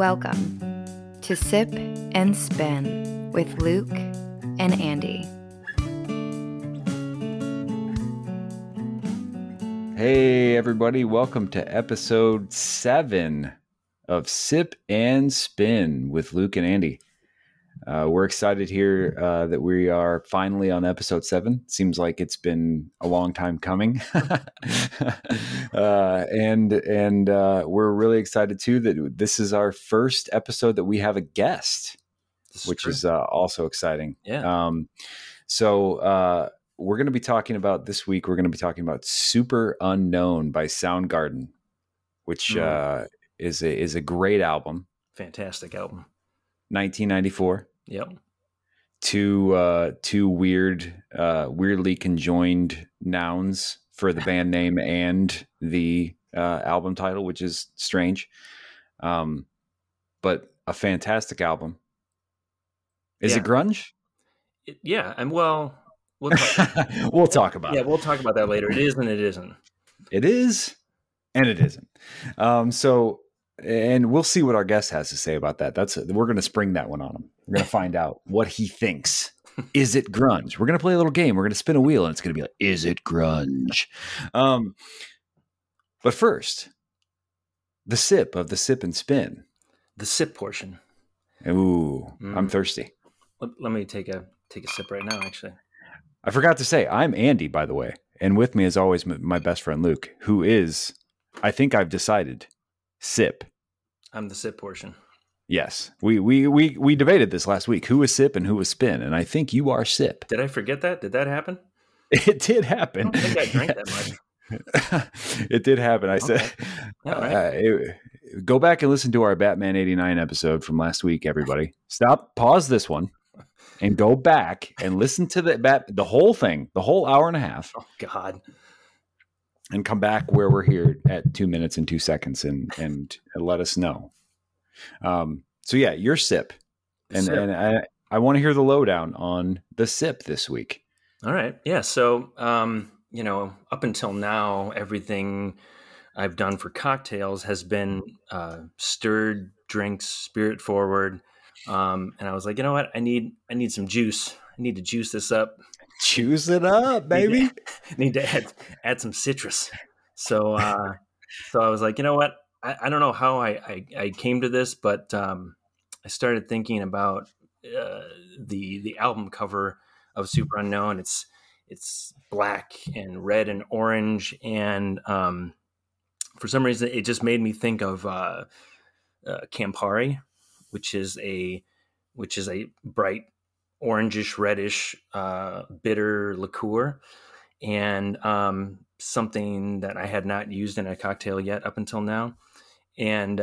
Welcome to Sip and Spin with Luke and Andy. Hey everybody, welcome to episode 7 of Sip and Spin with Luke and Andy. We're excited here that we are finally on episode 7. Seems like it's been a long time coming. and we're really excited too that this is our first episode that we have a guest, which is also exciting. Yeah. We're going to be talking about this week. We're going to be talking about Superunknown by Soundgarden, which is a great album. Fantastic album. 1994. Yep. Two weird, weirdly conjoined nouns for the band name and the album title, which is strange. But a fantastic album. Is it grunge? We'll talk about it. Yeah, we'll talk about that later. It is and it isn't. It is and it isn't. And we'll see what our guest has to say about that. We're going to spring that one on him. We're going to find out what he thinks. Is it grunge? We're going to play a little game. We're going to spin a wheel and it's going to be like, is it grunge? But first, the sip of the Sip and Spin. The sip portion. Ooh, I'm thirsty. Let me take a sip right now, actually. I forgot to say, I'm Andy, by the way. And with me, as always, my best friend, Luke, who is, I think I've decided, Sip. I'm the Sip portion. Yes. We debated this last week. Who was Sip and who was Spin? And I think you are Sip. Did I forget that? Did that happen? It did happen. I don't think I drank that much. It did happen. I said, go back and listen to our Batman 89 episode from last week, everybody. Stop. Pause this one. And go back and listen to the whole thing, the whole hour and a half. Oh, God. And come back where we're here at 2 minutes and 2 seconds and let us know. Your sip. And I want to hear the lowdown on the sip this week. All right. Yeah. So, up until now, everything I've done for cocktails has been stirred drinks, spirit forward. And I was like, you know what? I need some juice. I need to juice this up. Juice it up, baby. Need to add some citrus. So, so I was like, you know what? I don't know how I came to this, but, I started thinking about, the album cover of Superunknown. It's black and red and orange. And, for some reason it just made me think of, Campari, which is a bright orangish reddish bitter liqueur, and something that I had not used in a cocktail yet up until now. And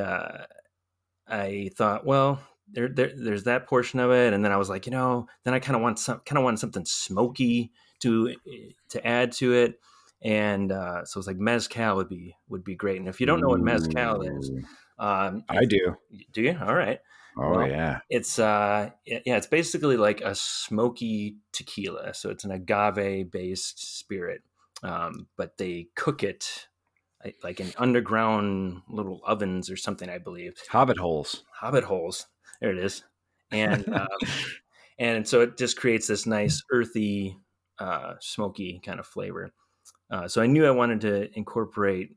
I thought, well, there's that portion of it, and then I was like, then I kind of want something smoky to add to it, and so it's like mezcal would be great. And if you don't know what mezcal is, I do. Do you? All right. Oh, well, yeah. It's it's basically like a smoky tequila. So it's an agave-based spirit, but they cook it like in underground little ovens or something, I believe. Hobbit holes. There it is. And and so it just creates this nice earthy, smoky kind of flavor. So I knew I wanted to incorporate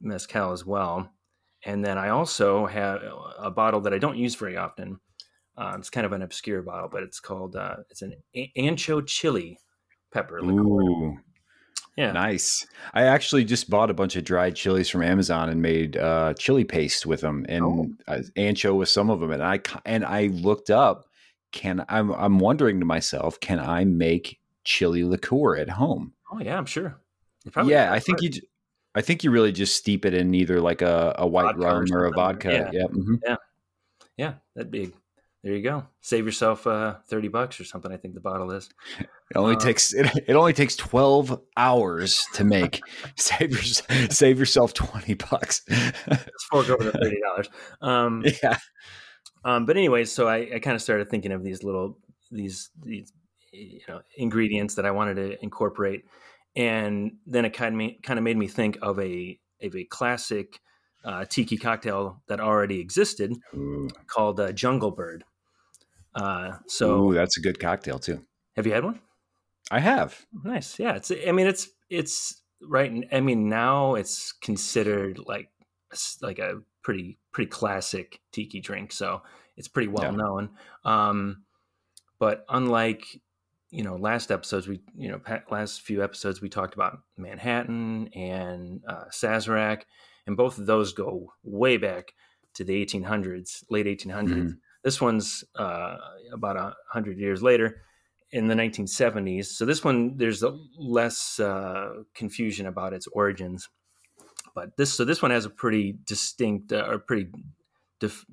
mezcal as well. And then I also have a bottle that I don't use very often. It's kind of an obscure bottle, but it's called, it's an Ancho chili pepper liqueur. Ooh, yeah. Nice. I actually just bought a bunch of dried chilies from Amazon and made chili paste with them, and Ancho with some of them. And I looked up, I'm wondering to myself, can I make chili liqueur at home? Oh yeah, I'm sure. I think you really just steep it in either like a white rum or a vodka. Yeah. Yeah. Mm-hmm. Yeah. That'd be, there you go. Save yourself $30 or something. I think the bottle is. It only takes 12 hours to make. Save yourself $20. Let's fork over the $30. Yeah. But anyway, so I kind of started thinking of these ingredients that I wanted to incorporate. And then it kind of made me think of a classic tiki cocktail that already existed called Jungle Bird. Ooh, that's a good cocktail too. Have you had one? I have. Nice. Yeah. It's right. I mean, now it's considered like a pretty classic tiki drink. So it's pretty well known. But unlike, last few episodes, we talked about Manhattan and Sazerac, and both of those go way back to the 1800s, late 1800s. Mm-hmm. This one's about 100 years later, in the 1970s. So this one, there's less confusion about its origins. But this one has a pretty distinct or pretty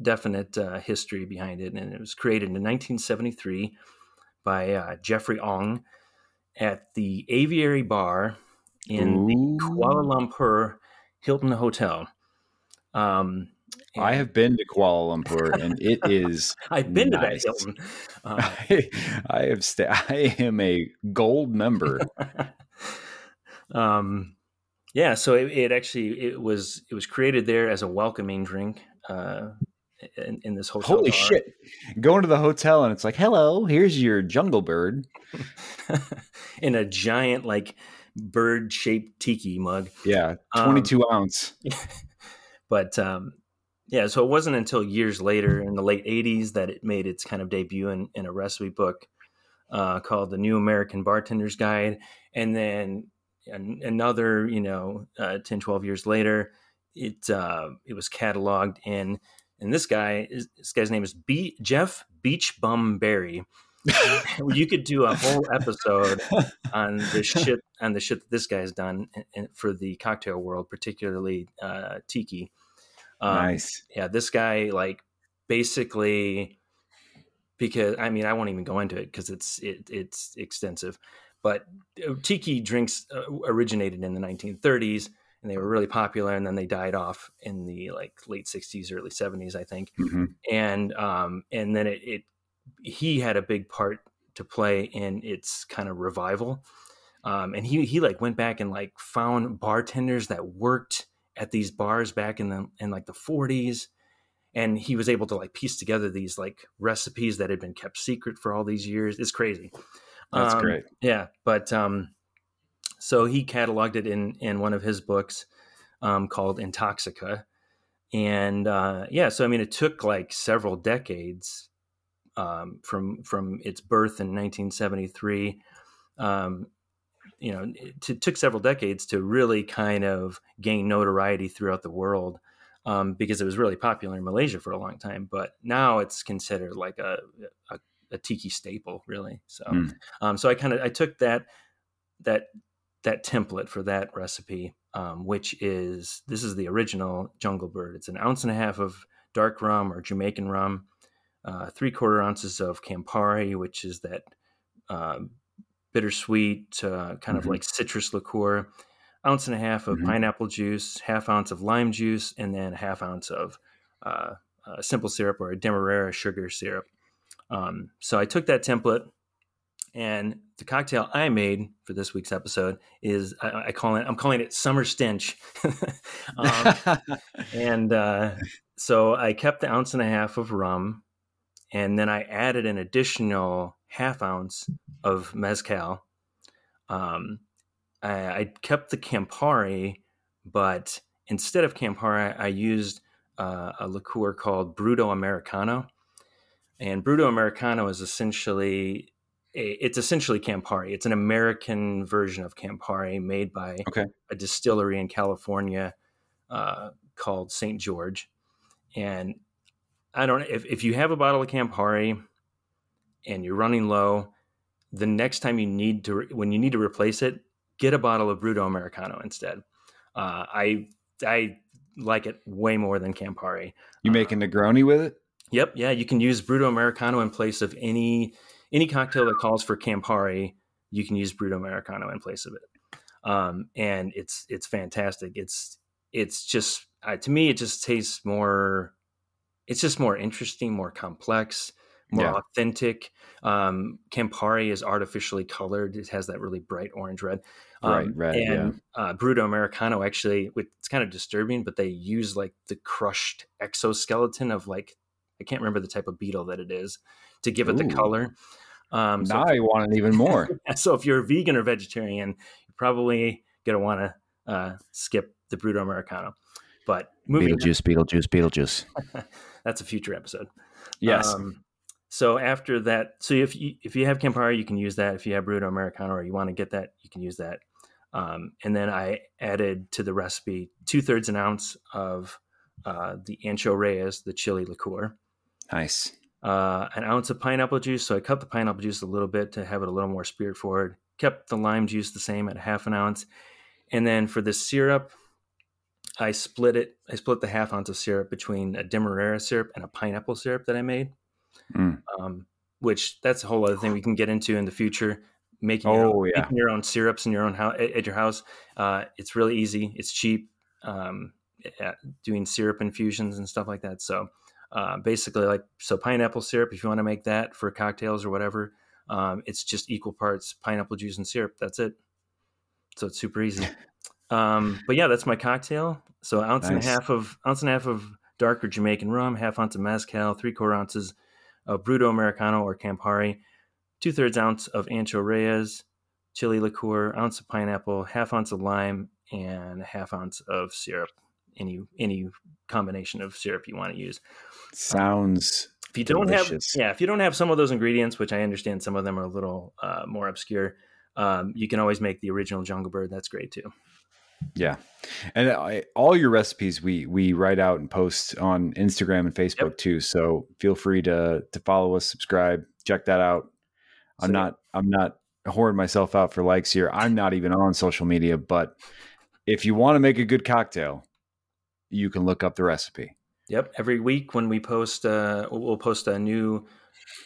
definite history behind it. And it was created in 1973 by Jeffrey Ong at the Aviary Bar in the Kuala Lumpur Hilton Hotel. I have been to Kuala Lumpur, and it is I've been nice. To that Hilton. I am a gold member. Yeah, so it was created there as a welcoming drink in this hotel. Holy bar. Shit! Going to the hotel and it's like, hello, here's your Jungle Bird in a giant bird shaped tiki mug. Yeah, 22 ounce. But yeah, so it wasn't until years later in the late 80s that it made its kind of debut in a recipe book called The New American Bartender's Guide. And then another, 10, 12 years later, it was cataloged in. And this guy's name is Jeff Beach Bum Berry. You could do a whole episode on the shit that this guy's done for the cocktail world, particularly tiki. Nice. Yeah, this guy basically, because I won't even go into it because it's extensive. But tiki drinks originated in the 1930s, and they were really popular, and then they died off in the late 60s, early 70s, I think. Mm-hmm. And then he had a big part to play in its kind of revival. And he went back and found bartenders that worked at these bars back in the 40s. And he was able to piece together these recipes that had been kept secret for all these years. It's crazy. That's great. Yeah. But, so he cataloged it in one of his books, called Intoxica. And, it took several decades, from its birth in 1973, it took several decades to really kind of gain notoriety throughout the world, because it was really popular in Malaysia for a long time. But now it's considered a tiki staple, really. So, so I took that template for that recipe, which is the original Jungle Bird. It's 1.5 ounces of dark rum or Jamaican rum. 3/4 ounces of Campari, which is that bittersweet kind of citrus liqueur, 1.5 ounces of pineapple juice, 1/2 ounce of lime juice, and then 1/2 ounce of simple syrup or a demerara sugar syrup. So I took that template, and the cocktail I made for this week's episode is I'm calling it Summer Stench, and so I kept the 1.5 ounces of rum. And then I added an additional 1/2 ounce of mezcal. I kept the Campari, but instead of Campari, I used a liqueur called Bruto Americano. And Bruto Americano is essentially Campari. It's an American version of Campari made by a distillery in California called St. George. And I don't know if you have a bottle of Campari and you're running low, the next time when you need to replace it, get a bottle of Bruto Americano instead. I like it way more than Campari. You make a Negroni with it? Yep. Yeah. You can use Bruto Americano in place of any cocktail that calls for Campari. You can use Bruto Americano in place of it. And it's fantastic. It's just, to me, it just tastes more interesting, more complex, more authentic. Campari is artificially colored. It has that really bright orange-red. Bruto Americano actually, it's kind of disturbing, but they use like the crushed exoskeleton of like, I can't remember the type of beetle that it is, to give it the color. Now I want it even more. So if you're vegan or vegetarian, you're probably going to want to skip the Bruto Americano. But Beetlejuice. That's a future episode. Yes. So after that, so if you have Campari, you can use that. If you have Bruto Americano or you want to get that, you can use that. And then I added to the recipe 2/3 an ounce of the Ancho Reyes, the chili liqueur. Nice. An ounce of pineapple juice. So I cut the pineapple juice a little bit to have it a little more spirit forward. Kept the lime juice the same at 1/2 an ounce. And then for the syrup, I split it. I split the 1/2 ounce of syrup between a demerara syrup and a pineapple syrup that I made, which that's a whole other thing we can get into in the future. Making your own syrups in your own house, at your house. It's really easy. It's cheap. Doing syrup infusions and stuff like that. So basically, pineapple syrup, if you want to make that for cocktails or whatever, it's just equal parts pineapple juice and syrup. That's it. So it's super easy. But yeah, that's my cocktail. So ounce and a half of darker Jamaican rum, 1/2 ounce of mezcal, 3/4 ounces of Bruto Americano or Campari, 2/3 ounce of Ancho Reyes, chili liqueur, ounce of pineapple, 1/2 ounce of lime, and 1/2 ounce of syrup. Any combination of syrup you want to use. Sounds if you don't delicious. Have, yeah, if you don't have some of those ingredients, which I understand some of them are a little more obscure, you can always make the original Jungle Bird. That's great too. Yeah. And all your recipes we write out and post on Instagram and Facebook too. So feel free to follow us, subscribe, check that out. I'm not hoarding myself out for likes here. I'm not even on social media, but if you want to make a good cocktail, you can look up the recipe. Yep. Every week when we post, we'll post a new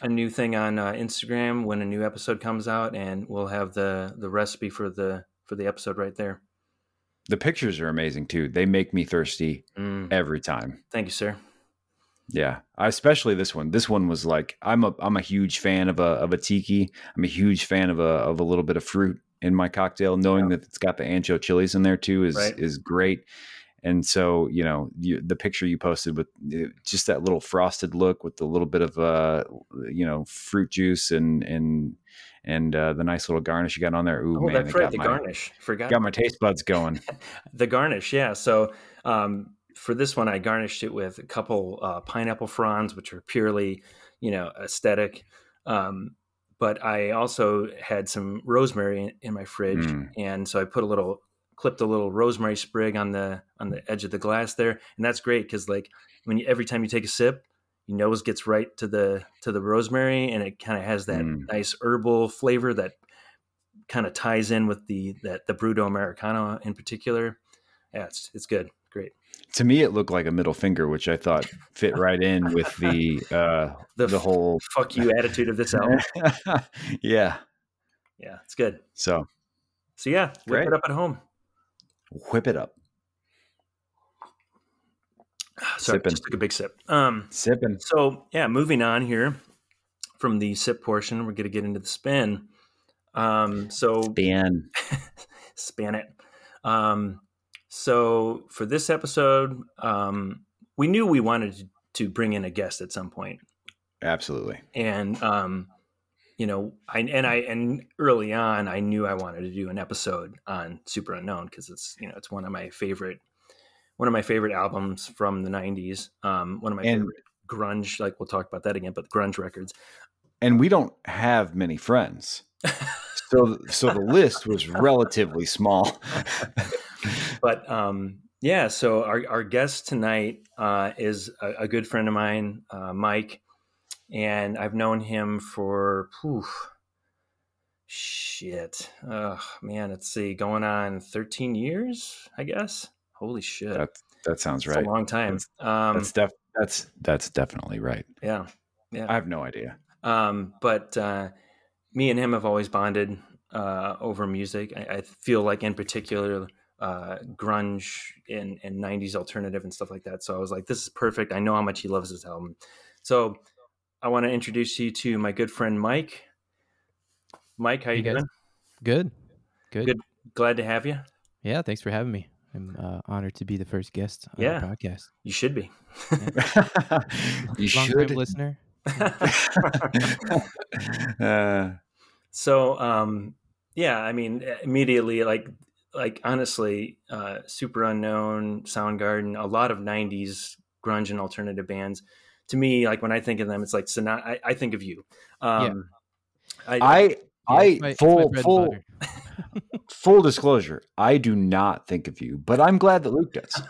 thing on Instagram when a new episode comes out, and we'll have the recipe for the episode right there. The pictures are amazing too. They make me thirsty every time. Thank you, sir. Yeah. Especially this one. This one was like, I'm a huge fan of a tiki. I'm a huge fan of a little bit of fruit in my cocktail, knowing that it's got the ancho chilies in there too is great. And so, the picture you posted with just that little frosted look with a little bit of, fruit juice and the nice little garnish you got on there. Ooh, oh, man, that's right. Garnish. Forgot. Got my taste buds going. The garnish. Yeah. So for this one, I garnished it with a couple pineapple fronds, which are purely, aesthetic. But I also had some rosemary in my fridge. And so I clipped a little rosemary sprig on the edge of the glass there. And that's great. Cause every time you take a sip, your nose gets right to the rosemary, and it kind of has that nice herbal flavor that kind of ties in with the Bruto Americano in particular. Yeah, it's good. Great. To me, it looked like a middle finger, which I thought fit right in with the whole fuck you attitude of this album. Yeah. Yeah. It's good. So yeah, whip it up at home. Whip it up. Sorry, sipping. Just took a big sip. Sipping. So yeah, moving on here from the sip portion, we're going to get into the spin. Span it. So for this episode, we knew we wanted to bring in a guest at some point. Absolutely. And, I early on, I knew I wanted to do an episode on Superunknown because it's, it's one of my favorite albums from the 90s. Favorite grunge, we'll talk about that again, but grunge records. And we don't have many friends. So the list was relatively small. But so our guest tonight is a good friend of mine, Mike. And I've known him for going on 13 years, I guess. Holy shit. That sounds right. It's a long time. That's definitely right. Yeah. Yeah. I have no idea. But me and him have always bonded over music. I feel like in particular grunge and 90s alternative and stuff like that. So I was like, this is perfect. I know how much he loves this album. So I want to introduce you to my good friend, Mike. Mike, how you doing? Good. Glad to have you. Yeah, thanks for having me. I'm honored to be the first guest on the podcast. You should be. Yeah. Long-time listener. I mean, immediately, like honestly, Superunknown, Soundgarden, a lot of 90s grunge and alternative bands. To me, like when I think of them, it's like, so now I think of you. Full disclosure, I do not think of you, but I'm glad that Luke does.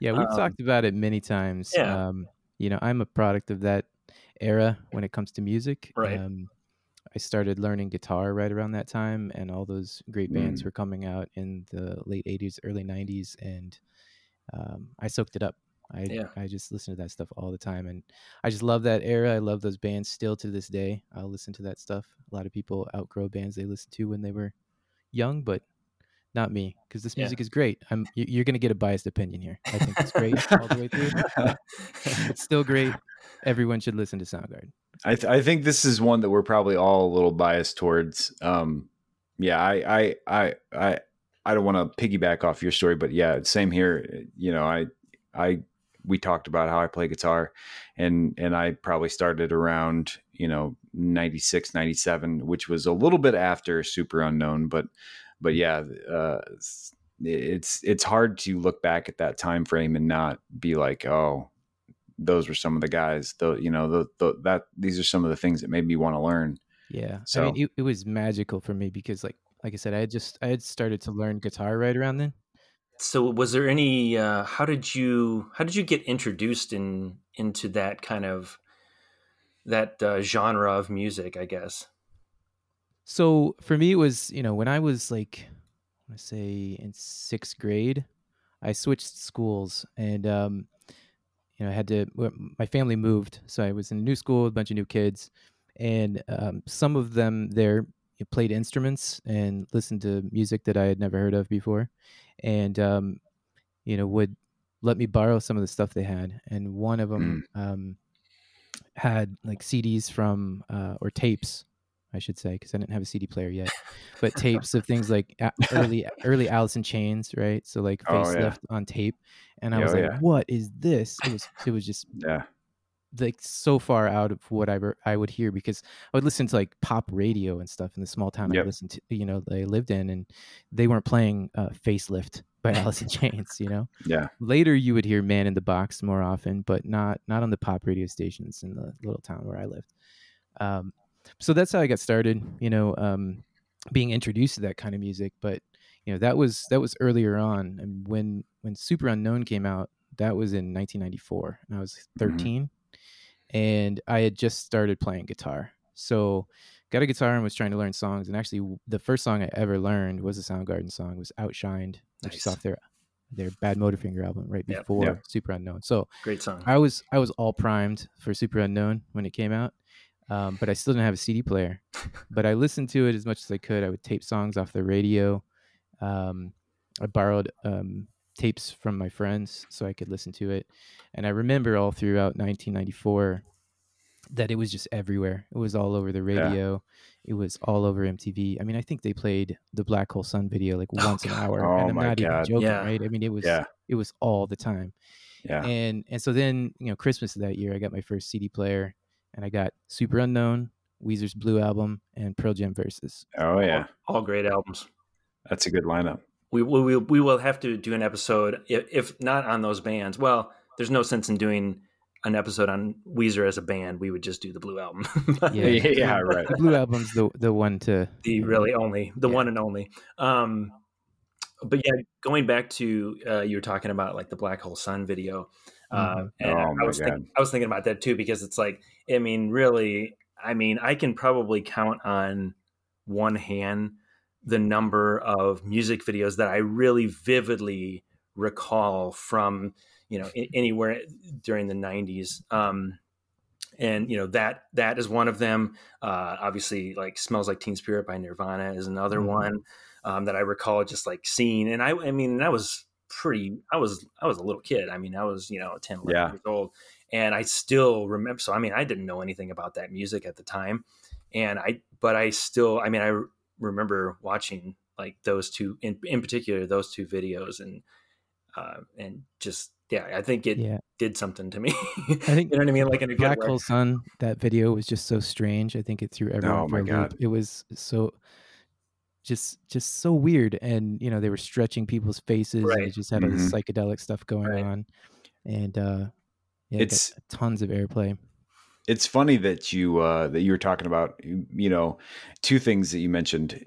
Yeah, we've talked about it many times. Yeah. You know, I'm a product of that era when it comes to music. Right. I started learning guitar right around that time, and all those great bands were coming out in the late 80s, early 90s, and I soaked it up. I just listen to that stuff all the time, and I just love that era. I love those bands still to this day. I'll listen to that stuff. A lot of people outgrow bands they listened to when they were young, but not me, because this music is great. You're going to get a biased opinion here. I think it's great all the way through. It's still great. Everyone should listen to Soundgarden. I think this is one that we're probably all a little biased towards. I don't want to piggyback off your story, but yeah, same here. You know, we talked about how I play guitar, and I probably started around, you know, 96, 97, which was a little bit after Superunknown, but yeah, it's hard to look back at that time frame and not be like, oh, those were some of the guys, these are some of the things that made me want to learn. Yeah. So I mean, it was magical for me because like I said, I had started to learn guitar right around then. So was there any, how did you get introduced into that kind of, that genre of music, I guess? So for me, it was, you know, when I was like, I want to say in 6th grade, I switched schools and, you know, I had to, my family moved. So I was in a new school with a bunch of new kids, and some of them there played instruments and listened to music that I had never heard of before. And, you know, would let me borrow some of the stuff they had. And one of them had like CDs from, or tapes, I should say, because I didn't have a CD player yet, but tapes of things like early Alice in Chains, right? So like Facelift on tape. And I was like, what is this? It was just like so far out of what I would hear, because I would listen to like pop radio and stuff in the small town I listened to, you know, I lived in, and they weren't playing Facelift by Alice in Chains, you know? Yeah. Later you would hear Man in the Box more often, but not on the pop radio stations in the little town where I lived. So that's how I got started, you know, being introduced to that kind of music. But, you know, that was earlier on. And when Superunknown came out, that was in 1994, and I was 13. Mm-hmm. And I had just started playing guitar. So got a guitar and was trying to learn songs. And actually, the first song I ever learned was a Soundgarden song, was Outshined, which is off their Bad Motorfinger album right before Superunknown. So great song. I was all primed for Superunknown when it came out, but I still didn't have a CD player. But I listened to it as much as I could. I would tape songs off the radio. I borrowed... tapes from my friends so I could listen to it. And I remember all throughout 1994 that it was just everywhere. It was all over the radio. Yeah. It was all over MTV. I mean, I think they played the Black Hole Sun video like once an hour. Oh, and I'm not even joking, right? I mean, it was all the time. Yeah. And so then, you know, Christmas of that year, I got my first CD player, and I got Superunknown, Weezer's Blue Album, and Pearl Jam Versus. Oh, yeah. All great albums. That's a good lineup. We will have to do an episode, if not on those bands. Well, there's no sense in doing an episode on Weezer as a band. We would just do the Blue Album. Right. The Blue Album's the one to... The one and only. But yeah, going back to, you were talking about like the Black Hole Sun video. I was thinking about that too, because it's like, I mean, really, I mean, I can probably count on one hand the number of music videos that I really vividly recall from, you know, anywhere during the 90s. And, you know, that is one of them. Obviously, like Smells Like Teen Spirit by Nirvana is another one that I recall just like seeing. And I mean, I was a little kid. I mean, I was, you know, 10, 11 years old. And I still remember, so, I mean, I didn't know anything about that music at the time. And I remember watching like those two in particular, those two videos and just, yeah, I think it did something to me. I think, you know what I mean? Like in a good Black Hole Sun, that video was just so strange. I think it threw everyone. Oh my God. Loop. It was so just so weird. And, you know, they were stretching people's faces. Right. And they just had all this psychedelic stuff going on. And, yeah, it's tons of airplay. It's funny that you were talking about, you know, two things that you mentioned.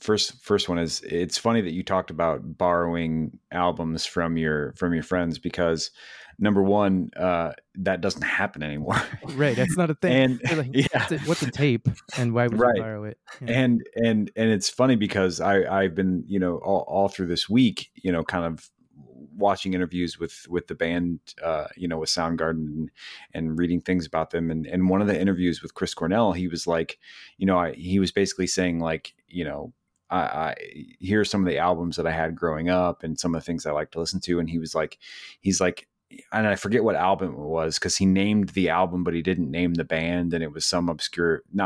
First one is, it's funny that you talked about borrowing albums from your friends, because number one, that doesn't happen anymore. Right. That's not a thing. And, like, what's a tape and why would you borrow it? You know? And it's funny because I've been, you know, all through this week, you know, kind of watching interviews with the band, you know, with Soundgarden and reading things about them. And one of the interviews with Chris Cornell, he was like, you know, he was basically saying like, you know, I here are some of the albums that I had growing up and some of the things I like to listen to. And he was like, and I forget what album it was, because he named the album, but he didn't name the band. And it was not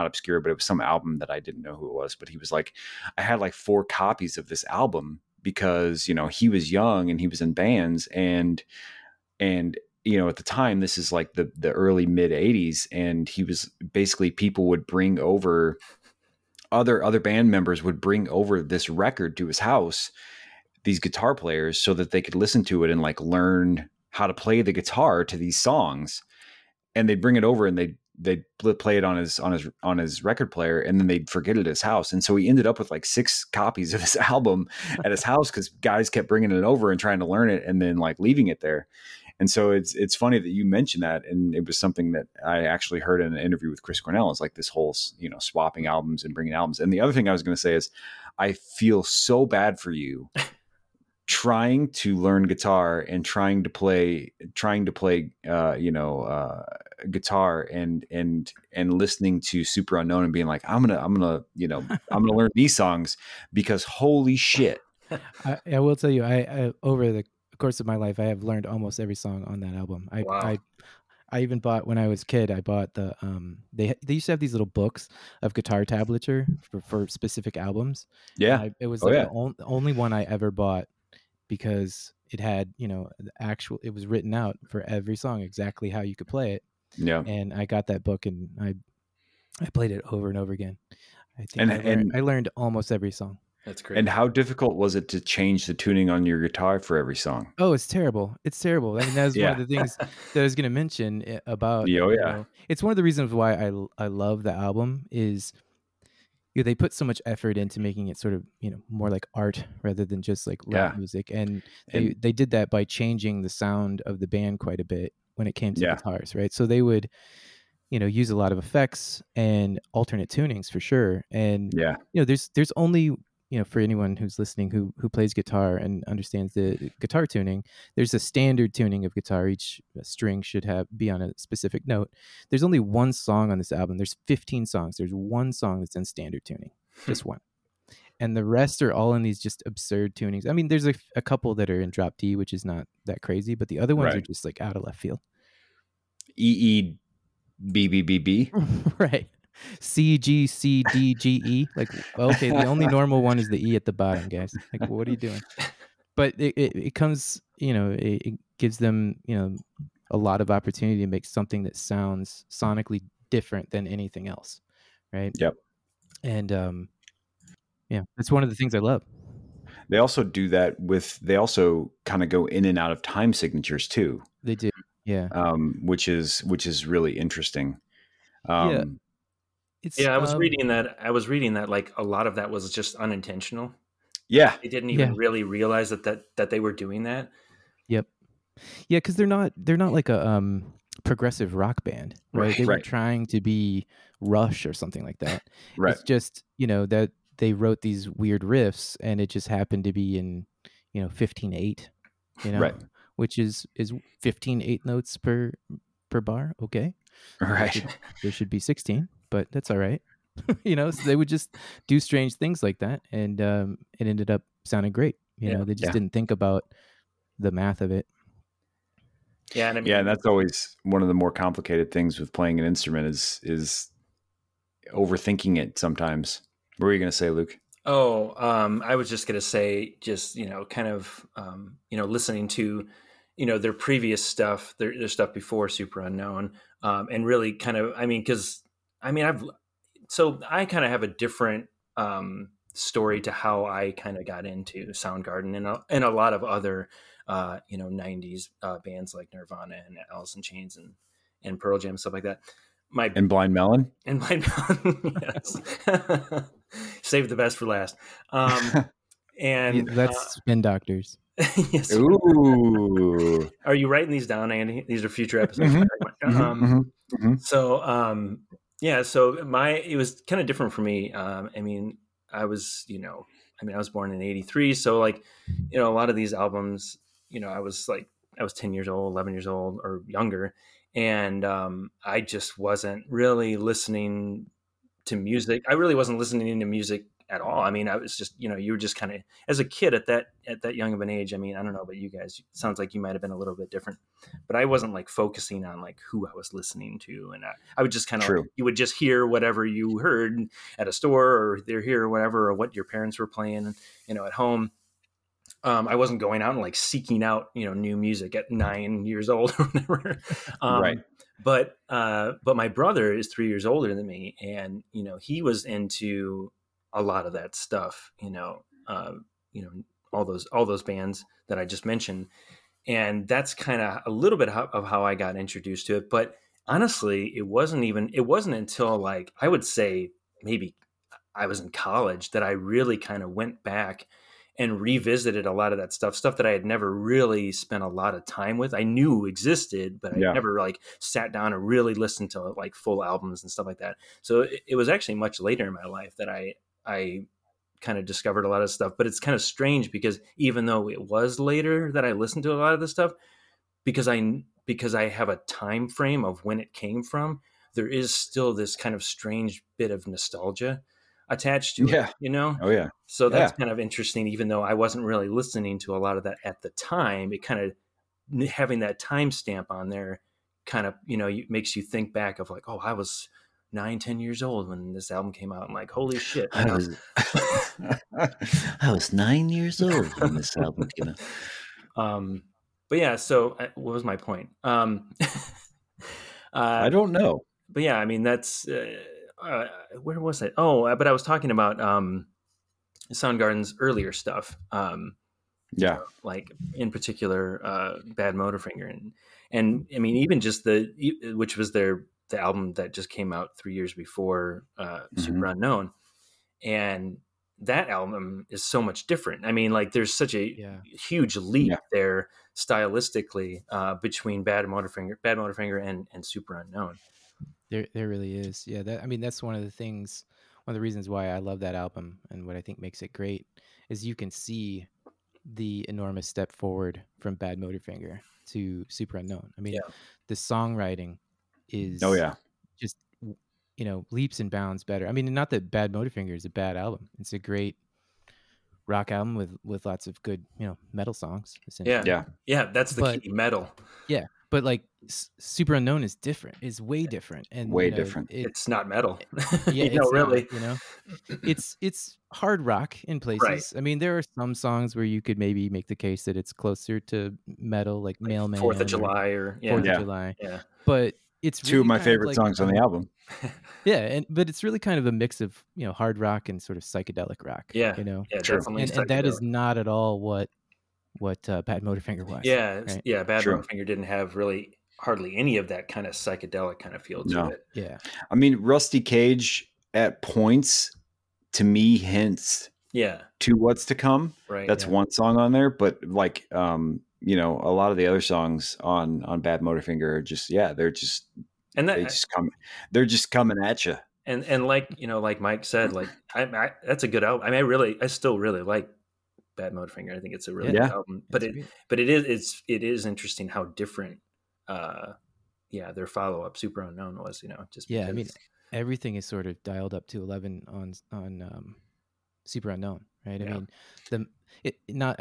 obscure, but it was some album that I didn't know who it was. But he was like, I had like 4 copies of this album, because, you know, he was young and he was in bands and, you know, at the time, this is like the early mid 80s. And he was basically, people would bring over other band members would bring over this record to his house, these guitar players, so that they could listen to it and like learn how to play the guitar to these songs. And they'd bring it over and they'd play it on his record player, and then they'd forget it at his house. And so he ended up with like 6 copies of his album at his house, because guys kept bringing it over and trying to learn it and then like leaving it there. And so it's funny that you mentioned that. And it was something that I actually heard in an interview with Chris Cornell, is like this whole, you know, swapping albums and bringing albums. And the other thing I was going to say is, I feel so bad for you trying to learn guitar and trying to play, you know, guitar and listening to Superunknown and being like, I'm gonna, you know, I'm gonna learn these songs, because holy shit. I will tell you, I over the course of my life, I have learned almost every song on that album. Wow. I even bought, when I was a kid, I bought the, they used to have these little books of guitar tablature for specific albums. Yeah. It was the only one I ever bought, because it had, you know, it was written out for every song, exactly how you could play it. Yeah. And I got that book and I played it over and over again. I think I learned almost every song. That's great. And how difficult was it to change the tuning on your guitar for every song? Oh, it's terrible. It's terrible. I mean, that was one of the things that I was going to mention about, you know, it's one of the reasons why I love the album is, you know, they put so much effort into making it sort of, you know, more like art rather than just like rock music. And they did that by changing the sound of the band quite a bit when it came to guitars, right? So they would, you know, use a lot of effects and alternate tunings for sure. And, you know, there's only, you know, for anyone who's listening who plays guitar and understands the guitar tuning, there's a standard tuning of guitar. Each string should be on a specific note. There's only one song on this album. There's 15 songs. There's one song that's in standard tuning, just one. And the rest are all in these just absurd tunings. I mean, there's a couple that are in drop D, which is not that crazy, but the other ones are just like out of left field. E B B B B. Right. C G C D G E. Like, okay, the only normal one is the E at the bottom, guys. Like, what are you doing? But it comes, you know, it gives them, you know, a lot of opportunity to make something that sounds sonically different than anything else, right? Yep. And yeah, that's one of the things I love. They also do that with. They also kind of go in and out of time signatures too. They do, yeah. Which is really interesting. Yeah. I was reading that like a lot of that was just unintentional. Yeah. They didn't even really realize that they were doing that. Yep. Yeah. Cause they're not like a, progressive rock band, right? They were trying to be Rush or something like that. Right. It's just, you know, that they wrote these weird riffs and it just happened to be in, you know, 15/8, you know, which is 15/8 notes per bar. Okay. All right. There should be 16. But that's all right. You know, so they would just do strange things like that. And it ended up sounding great. You know, they just didn't think about the math of it. Yeah. And I mean, yeah, and that's always one of the more complicated things with playing an instrument is overthinking it sometimes. What were you going to say, Luke? Oh, I was just going to say, just, you know, kind of, you know, listening to, you know, their previous stuff, their stuff before Superunknown, and really kind of, I mean, cause I mean, I kind of have a different, story to how I kind of got into Soundgarden and a lot of other, you know, 90s bands like Nirvana and Alice in Chains and Pearl Jam, stuff like that. And Blind Melon. Yes. Save the best for last. And that's Spin Doctors. Yes. Ooh. Are you writing these down, Andy? These are future episodes. Mm-hmm. Mm-hmm. So, yeah, so it was kind of different for me. I mean, I was born in 1983. So like, you know, a lot of these albums, you know, I was 10 years old, 11 years old or younger. And I just wasn't really listening to music. I really wasn't listening to music at all. I mean, I was just, you know, you were just kind of, as a kid at that young of an age, I mean, I don't know about you guys, it sounds like you might've been a little bit different, but I wasn't like focusing on like who I was listening to. And I would just kind of, like, you would just hear whatever you heard at a store or they're here or whatever, or what your parents were playing, you know, at home. I wasn't going out and like seeking out, you know, new music at 9 years old or whatever. Right. But my brother is 3 years older than me, and, you know, he was into a lot of that stuff, you know, all those bands that I just mentioned. And that's kind of a little bit of how I got introduced to it. But honestly, it wasn't until like, I would say maybe I was in college that I really kind of went back and revisited a lot of that stuff that I had never really spent a lot of time with. I knew existed, but I never like sat down and really listened to like full albums and stuff like that. So it was actually much later in my life that I kind of discovered a lot of stuff, but it's kind of strange because even though it was later that I listened to a lot of this stuff, because I have a time frame of when it came from, there is still this kind of strange bit of nostalgia attached to it, you know? Oh yeah. So that's kind of interesting. Even though I wasn't really listening to a lot of that at the time, it kind of having that time stamp on there kind of, you know, makes you think back of like, oh, I was 9-10 years old when this album came out. I'm like, holy shit. I was 9 years old when this album came out. But yeah, so what was my point? I don't know. But yeah, I mean, that's, where was I? Oh, but I was talking about Soundgarden's earlier stuff. Yeah. Like in particular, Bad Motorfinger. And I mean, even just which was the album that just came out 3 years before Superunknown, and that album is so much different. I mean, like there's such a huge leap there stylistically between Bad Motorfinger, and Superunknown. There really is, yeah. That, I mean, that's one of the reasons why I love that album, and what I think makes it great is you can see the enormous step forward from Bad Motorfinger to Superunknown. I mean, the songwriting is just, you know, leaps and bounds better. I mean, not that Bad Motorfinger is a bad album. It's a great rock album with lots of good, you know, metal songs. Yeah. That's the key, metal. Yeah, but like Superunknown is different. It's way different, and way different. It's not metal. Yeah, really. You know, it's hard rock in places. Right. I mean, there are some songs where you could maybe make the case that it's closer to metal, like Mailman, Fourth of July. Yeah, but it's really two of my favorite songs on the album. Yeah, but it's really kind of a mix of, you know, hard rock and sort of psychedelic rock. Yeah, you know, and that is not at all what Bad Motorfinger was. Yeah, right? Yeah, Bad Motorfinger didn't have really hardly any of that kind of psychedelic kind of feel to it. Yeah, I mean, Rusty Cage at points to me hints to what's to come. Right, that's one song on there, but like you know, a lot of the other songs on Bad Motorfinger are just, they're just, and they're just coming at you. And like, you know, like Mike said, like, I that's a good album. I mean, I still really like Bad Motorfinger. I think it's a really good album, but it is interesting how different, their follow-up Superunknown was, you know, just, I mean, everything is sort of dialed up to 11 on Superunknown. Right. I mean, not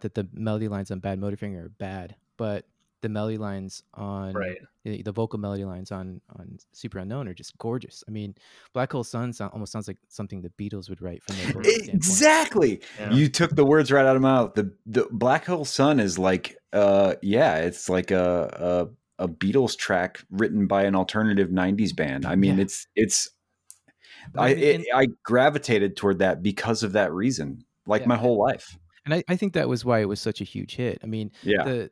that the melody lines on Bad Motorfinger are bad, but the melody lines on the vocal melody lines on Superunknown are just gorgeous. I mean, Black Hole Sun almost sounds like something the Beatles would write from their Exactly. Yeah. You took the words right out of my mouth. The Black Hole Sun is like it's like a Beatles track written by an alternative 90s band. I mean, I gravitated toward that because of that reason, my whole life. And I think that was why it was such a huge hit. I mean, the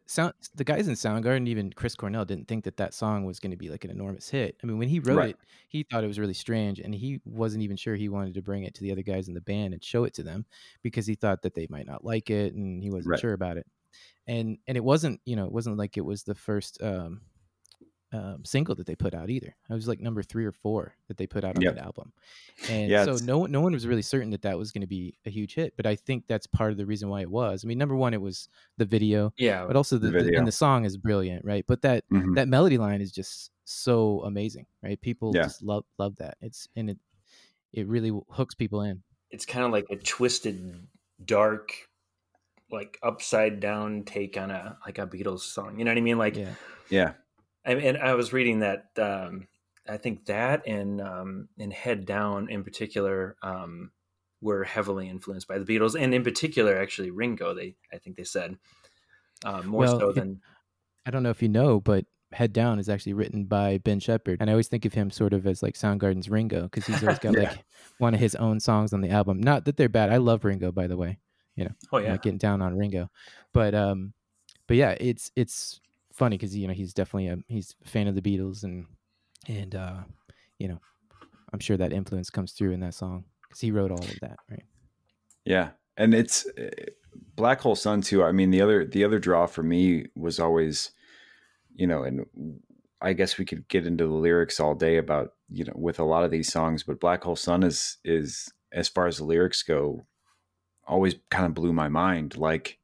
guys in Soundgarden, even Chris Cornell, didn't think that song was going to be like an enormous hit. I mean, when he wrote it, he thought it was really strange, and he wasn't even sure he wanted to bring it to the other guys in the band and show it to them because he thought that they might not like it, and he wasn't sure about it. And it wasn't, it wasn't like it was the first single that they put out either. It was like number 3 or 4 that they put out on that album, and so no one was really certain that was going to be a huge hit. But I think that's part of the reason why it was. I mean, number one, it was the video, but also and the song is brilliant, right? But that that melody line is just so amazing, right? People just love that. It really hooks people in. It's kind of like a twisted, dark, like upside down take on a Beatles song. You know what I mean? And I was reading that I think that and Head Down in particular were heavily influenced by the Beatles, and in particular, actually Ringo. I think they said more so than. I don't know if you know, but Head Down is actually written by Ben Shepherd, and I always think of him sort of as like Soundgarden's Ringo, because he's always got like one of his own songs on the album. Not that they're bad. I love Ringo, by the way. I'm not getting down on Ringo, but yeah, it's funny because he's definitely a fan of the Beatles, and I'm sure that influence comes through in that song because he wrote all of that, right? Yeah, and it's Black Hole Sun too. I mean, the other draw for me was always, and I guess we could get into the lyrics all day about with a lot of these songs, but Black Hole Sun is as far as the lyrics go, always kind of blew my mind. Like,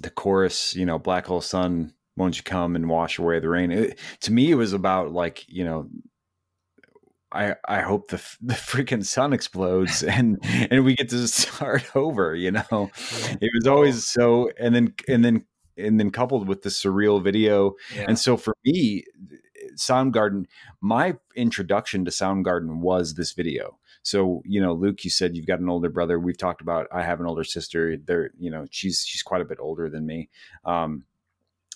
the chorus, Black Hole Sun, won't you come and wash away the rain? To me, it was about like, I hope the freaking sun explodes and we get to start over, It was always so, and then coupled with the surreal video. Yeah. And so for me, Soundgarden, my introduction to Soundgarden was this video. So, Luke, you said you've got an older brother. We've talked about, I have an older sister. They're, she's quite a bit older than me.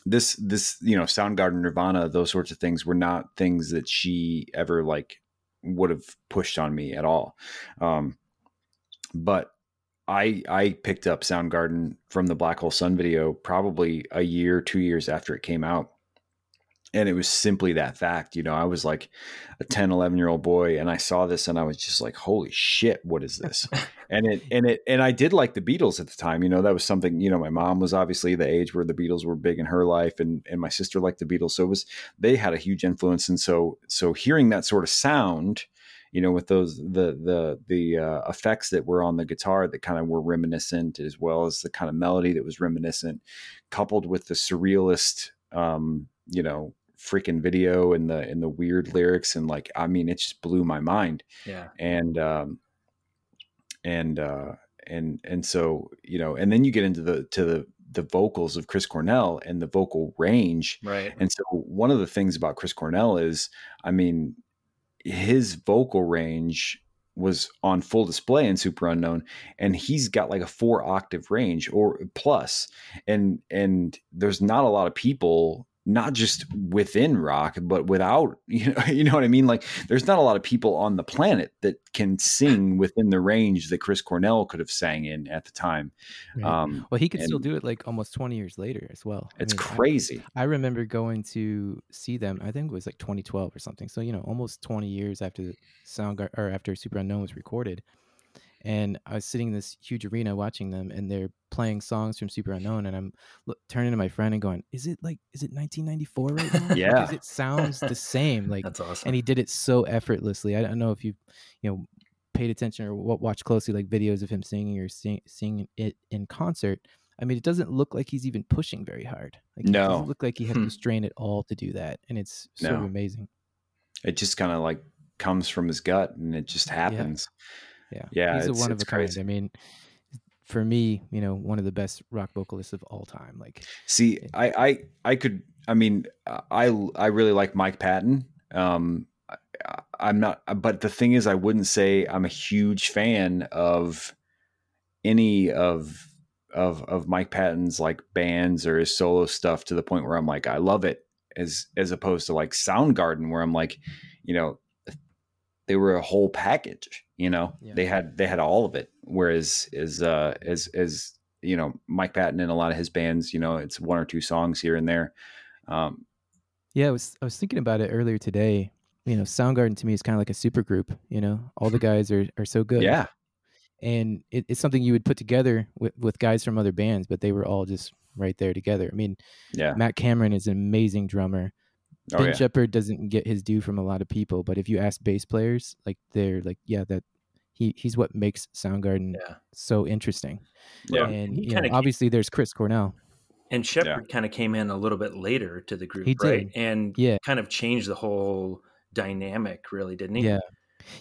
This Soundgarden, Nirvana, those sorts of things were not things that she ever like would have pushed on me at all. But I picked up Soundgarden from the Black Hole Sun video probably a year, 2 years after it came out. And it was simply that fact, I was like a 10, 11-year-old boy, and I saw this and I was just like, holy shit, what is this? And I did like the Beatles at the time. That was something, my mom was obviously the age where the Beatles were big in her life, and my sister liked the Beatles. So they had a huge influence. And so hearing that sort of sound, with those, the effects that were on the guitar that kind of were reminiscent, as well as the kind of melody that was reminiscent, coupled with the surrealist, freaking video and the weird lyrics, and like, I mean, it just blew my mind. Yeah. And so, and then you get into the vocals of Chris Cornell and the vocal range. Right. And so one of the things about Chris Cornell is, I mean, his vocal range was on full display in Superunknown, and he's got like a 4 octave range or plus. And there's not a lot of people, not just within rock, but without, you know what I mean? Like, there's not a lot of people on the planet that can sing within the range that Chris Cornell could have sang in at the time. Right. Well, he could still do it like almost 20 years later as well. It's crazy. I remember going to see them, I think it was like 2012 or something. So, almost 20 years after Soundgarden or after Superunknown was recorded. And I was sitting in this huge arena watching them, and they're playing songs from Superunknown, and I'm turning to my friend and going, is it 1994 right now? Yeah. Because it sounds the same. Like, that's awesome. And he did it so effortlessly. I don't know if you've, paid attention or watched closely, like videos of him singing or singing it in concert. I mean, it doesn't look like he's even pushing very hard. Like, no. It doesn't look like he had to strain at all to do that. And it's so amazing. It just kind of like comes from his gut, and it just happens. Yeah. He's a one of a kind. I mean, for me, you know, one of the best rock vocalists of all time. Like, see, I really like Mike Patton. I'm not, but the thing is, I wouldn't say I'm a huge fan of any of Mike Patton's like bands or his solo stuff to the point where I'm like, I love it, as opposed to like Soundgarden, where I'm like, you know, they were a whole package, you know, yeah. they had all of it. Whereas as you know, Mike Patton and a lot of his bands, you know, it's one or two songs here and there. Yeah, I was thinking about it earlier today. You know, Soundgarden to me is kind of like a super group, you know, all the guys are so good. Yeah. And it's something you would put together with guys from other bands, but they were all just right there together. I mean, yeah. Matt Cameron is an amazing drummer. Ben Shepherd doesn't get his due from a lot of people, but if you ask bass players, like they're like, yeah, that he's what makes Soundgarden so interesting. Yeah. And you know, obviously there's Chris Cornell. And Shepherd kind of came in a little bit later to the group, right? And kind of changed the whole dynamic, really, didn't he? Yeah.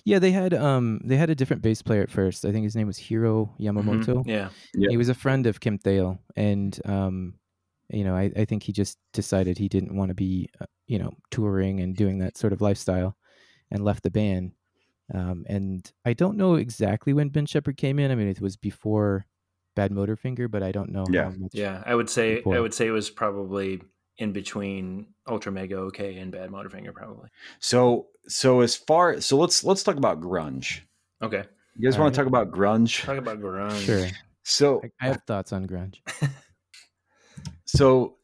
Yeah, they had a different bass player at first. I think his name was Hiro Yamamoto. Mm-hmm. Yeah. Yeah. He was a friend of Kim Thayil, and you know, I think he just decided he didn't want to be, you know, touring and doing that sort of lifestyle, and left the band. And I don't know exactly when Ben Shepherd came in. I mean, it was before Bad Motorfinger, but I don't know. Yeah, how much I would say it was probably in between Ultra Mega OK and Bad Motorfinger, probably. So let's talk about grunge. Okay. You guys want to talk about grunge? Talk about grunge. Sure. So I have thoughts on grunge. So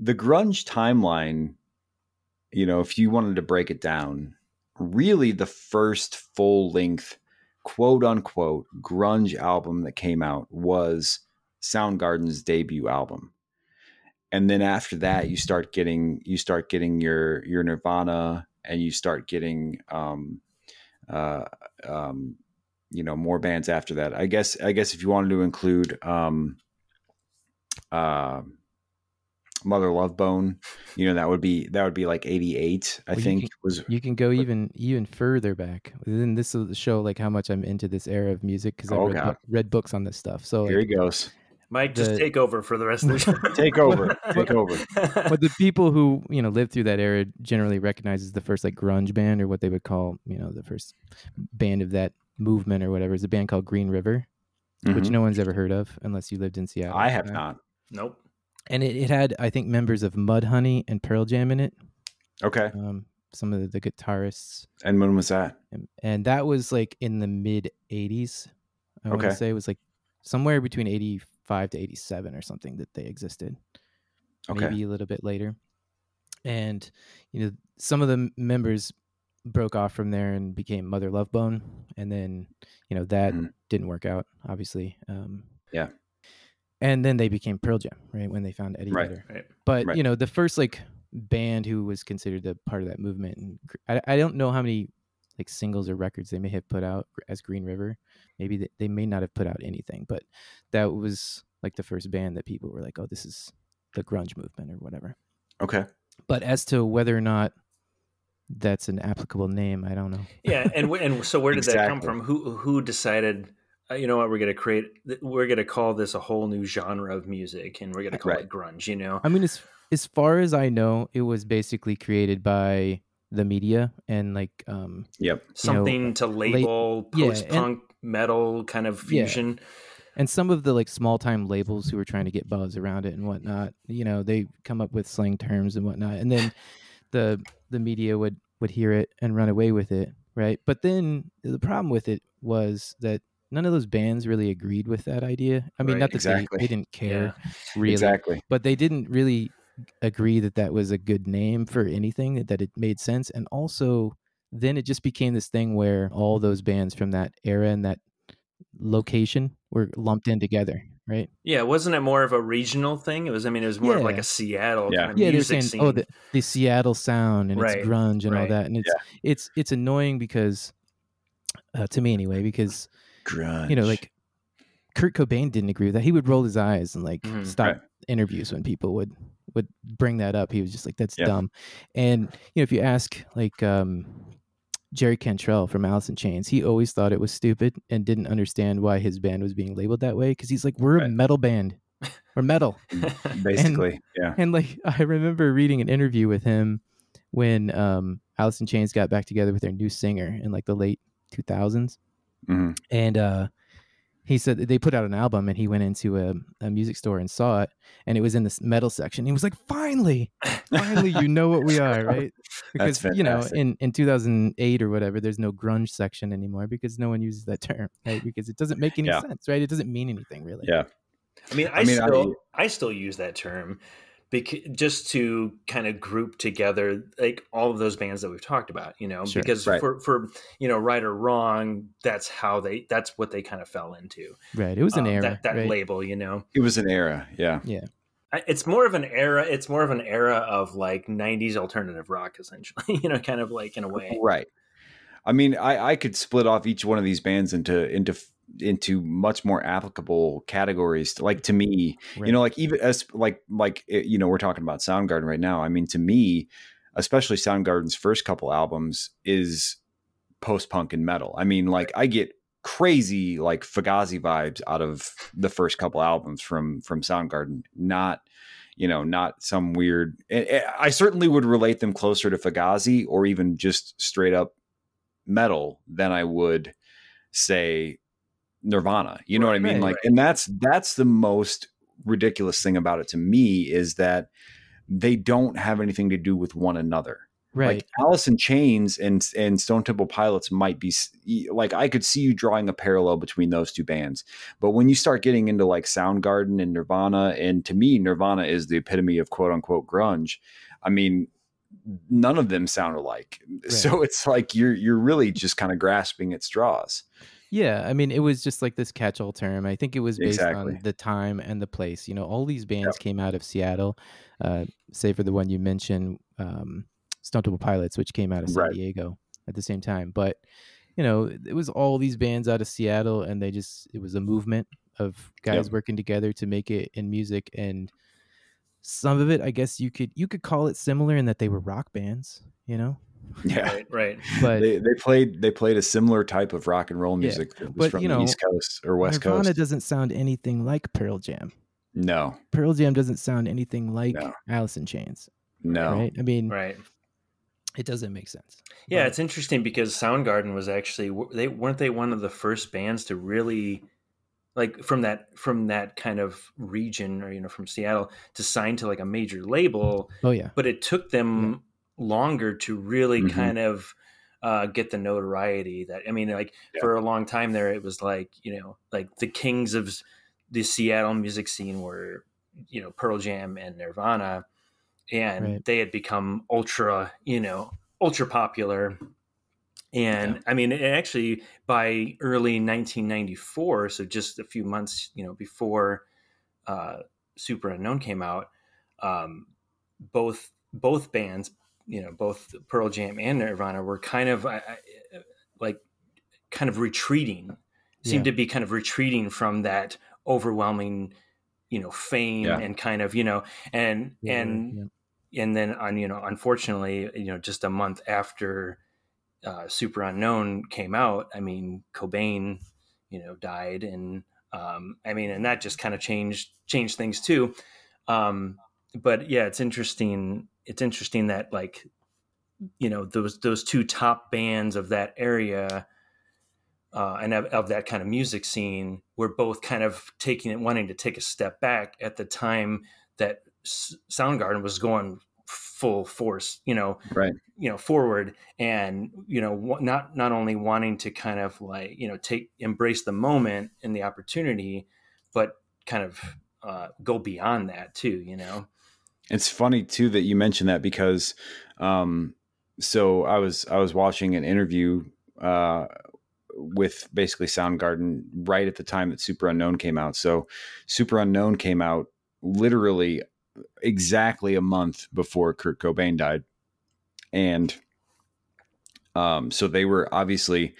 the grunge timeline, you know, if you wanted to break it down, really the first full length, quote unquote, grunge album that came out was Soundgarden's debut album. And then after that, you start getting your Nirvana, and you start getting, you know, more bands after that. I guess if you wanted to include, Mother Love Bone, you know, that would be like 88. You can go even further back. Then this will show like how much I'm into this era of music, because I read books on this stuff. So here he goes. Mike, just take over for the rest of the show. Take over. But the people who, you know, lived through that era generally recognizes the first like grunge band, or what they would call, you know, the first band of that movement or whatever, is a band called Green River, mm-hmm. which no one's ever heard of unless you lived in Seattle. I have not. Nope. And it had, I think, members of Mudhoney and Pearl Jam in it. Okay. Some of the guitarists. And when was that? And that was like in the mid 80s. I want to say it was like somewhere between 85 to 87 or something that they existed. Okay. Maybe a little bit later. And, you know, some of the members broke off from there and became Mother Love Bone. And then, you know, that didn't work out, obviously. Yeah. And then they became Pearl Jam, right? When they found Eddie Vedder. Right. But, you know, the first like band who was considered a part of that movement. And I don't know how many like singles or records they may have put out as Green River. Maybe they may not have put out anything, but that was like the first band that people were like, oh, this is the grunge movement or whatever. Okay. But as to whether or not that's an applicable name, I don't know. Yeah. And so where did that come from? Who decided, you know what, we're going to call this a whole new genre of music, and we're going to call it grunge, you know? I mean, as far as I know, it was basically created by the media and like, something to label post-punk metal kind of fusion. Yeah. And some of the like small time labels who were trying to get buzz around it and whatnot, you know, they come up with slang terms and whatnot. And then the media would hear it and run away with it. Right. But then the problem with it was that none of those bands really agreed with that idea. I mean, they didn't care really, but they didn't really agree that was a good name for anything, that it made sense. And also then it just became this thing where all those bands from that era and that location were lumped in together, right? Yeah. Wasn't it more of a regional thing? It was more of like a Seattle kind of music scene. Oh, the Seattle sound, and it's grunge and all that. And it's annoying because to me anyway, because grunge, you know, like Kurt Cobain didn't agree with that. He would roll his eyes and like stop interviews when people would bring that up. He was just like, that's dumb. And, you know, if you ask like Jerry Cantrell from Alice in Chains. He always thought it was stupid and didn't understand why his band was being labeled that way, because he's like, we're a metal band. We're metal. Basically, and, yeah. And like, I remember reading an interview with him when Alice in Chains got back together with their new singer in like the late 2000s. Mm-hmm. And he said that they put out an album, and he went into a music store and saw it, and it was in this metal section. He was like, finally, you know what we are, right? Because, you know, in 2008 or whatever, there's no grunge section anymore because no one uses that term, right? Because it doesn't make any sense, right? It doesn't mean anything, really. Yeah. I still use that term just to kind of group together like all of those bands that we've talked about, you know, sure, because right. for you know, right or wrong, that's what they kind of fell into. Right. It was an era. That right? label, you know. It was an era. Yeah. Yeah. It's more of an era. It's more of an era of like 90s alternative rock, essentially, you know, kind of like in a way. Right. I mean, I could split off each one of these bands into much more applicable categories, like to me, right. You know, like even as like, you know, we're talking about Soundgarden right now. I mean, to me, especially Soundgarden's first couple albums is post-punk and metal. I mean, like I get crazy, like Fugazi vibes out of the first couple albums from Soundgarden, not some weird, I certainly would relate them closer to Fugazi or even just straight up metal than I would say Nirvana, you know what I mean? Like, and that's the most ridiculous thing about it to me is that they don't have anything to do with one another. Right. Like Alice in Chains and Stone Temple Pilots might be like, I could see you drawing a parallel between those two bands, but when you start getting into like Soundgarden and Nirvana, and to me, Nirvana is the epitome of quote unquote grunge. I mean, none of them sound alike. Right. So it's like, you're really just kind of grasping at straws. Yeah, I mean, it was just like this catch-all term. I think it was based on the time and the place. You know, all these bands came out of Seattle, save for the one you mentioned, Stone Temple Pilots, which came out of San Diego at the same time. But, you know, it was all these bands out of Seattle, and it was a movement of guys working together to make it in music. And some of it, I guess you could call it similar in that they were rock bands, you know? Yeah, right. But they played a similar type of rock and roll music that was from the East Coast or West Coast. Nirvana doesn't sound anything like Pearl Jam. No, Pearl Jam doesn't sound anything like Alice in Chains. No, right? I mean, right. It doesn't make sense. Yeah, but it's interesting because Soundgarden was actually they weren't one of the first bands to really like from that kind of region, or you know, from Seattle, to sign to like a major label. Oh yeah, but it took them. Yeah. Longer to really kind of get the notoriety that, I mean, like for a long time there, it was like, you know, like the kings of the Seattle music scene were, you know, Pearl Jam and Nirvana, and they had become ultra popular. And I mean, it actually by early 1994, so just a few months, you know, before Superunknown came out, both bands, you know, both Pearl Jam and Nirvana were kind of retreating, seemed to be kind of retreating from that overwhelming, you know, fame and kind of, you know, and then on, you know, unfortunately, you know, just a month after Superunknown came out, I mean, Cobain, you know, died, and I mean, and that just kind of changed things too. But yeah, it's interesting. It's interesting that, like, you know, those two top bands of that area and of that kind of music scene were both kind of wanting to take a step back at the time that Soundgarden was going full force, you know, you know, forward, and you know, not only wanting to kind of like, you know, embrace the moment and the opportunity, but kind of go beyond that too, you know. It's funny too that you mentioned that because, so I was watching an interview with basically Soundgarden right at the time that Superunknown came out. So Superunknown came out literally exactly a month before Kurt Cobain died, and so they were obviously,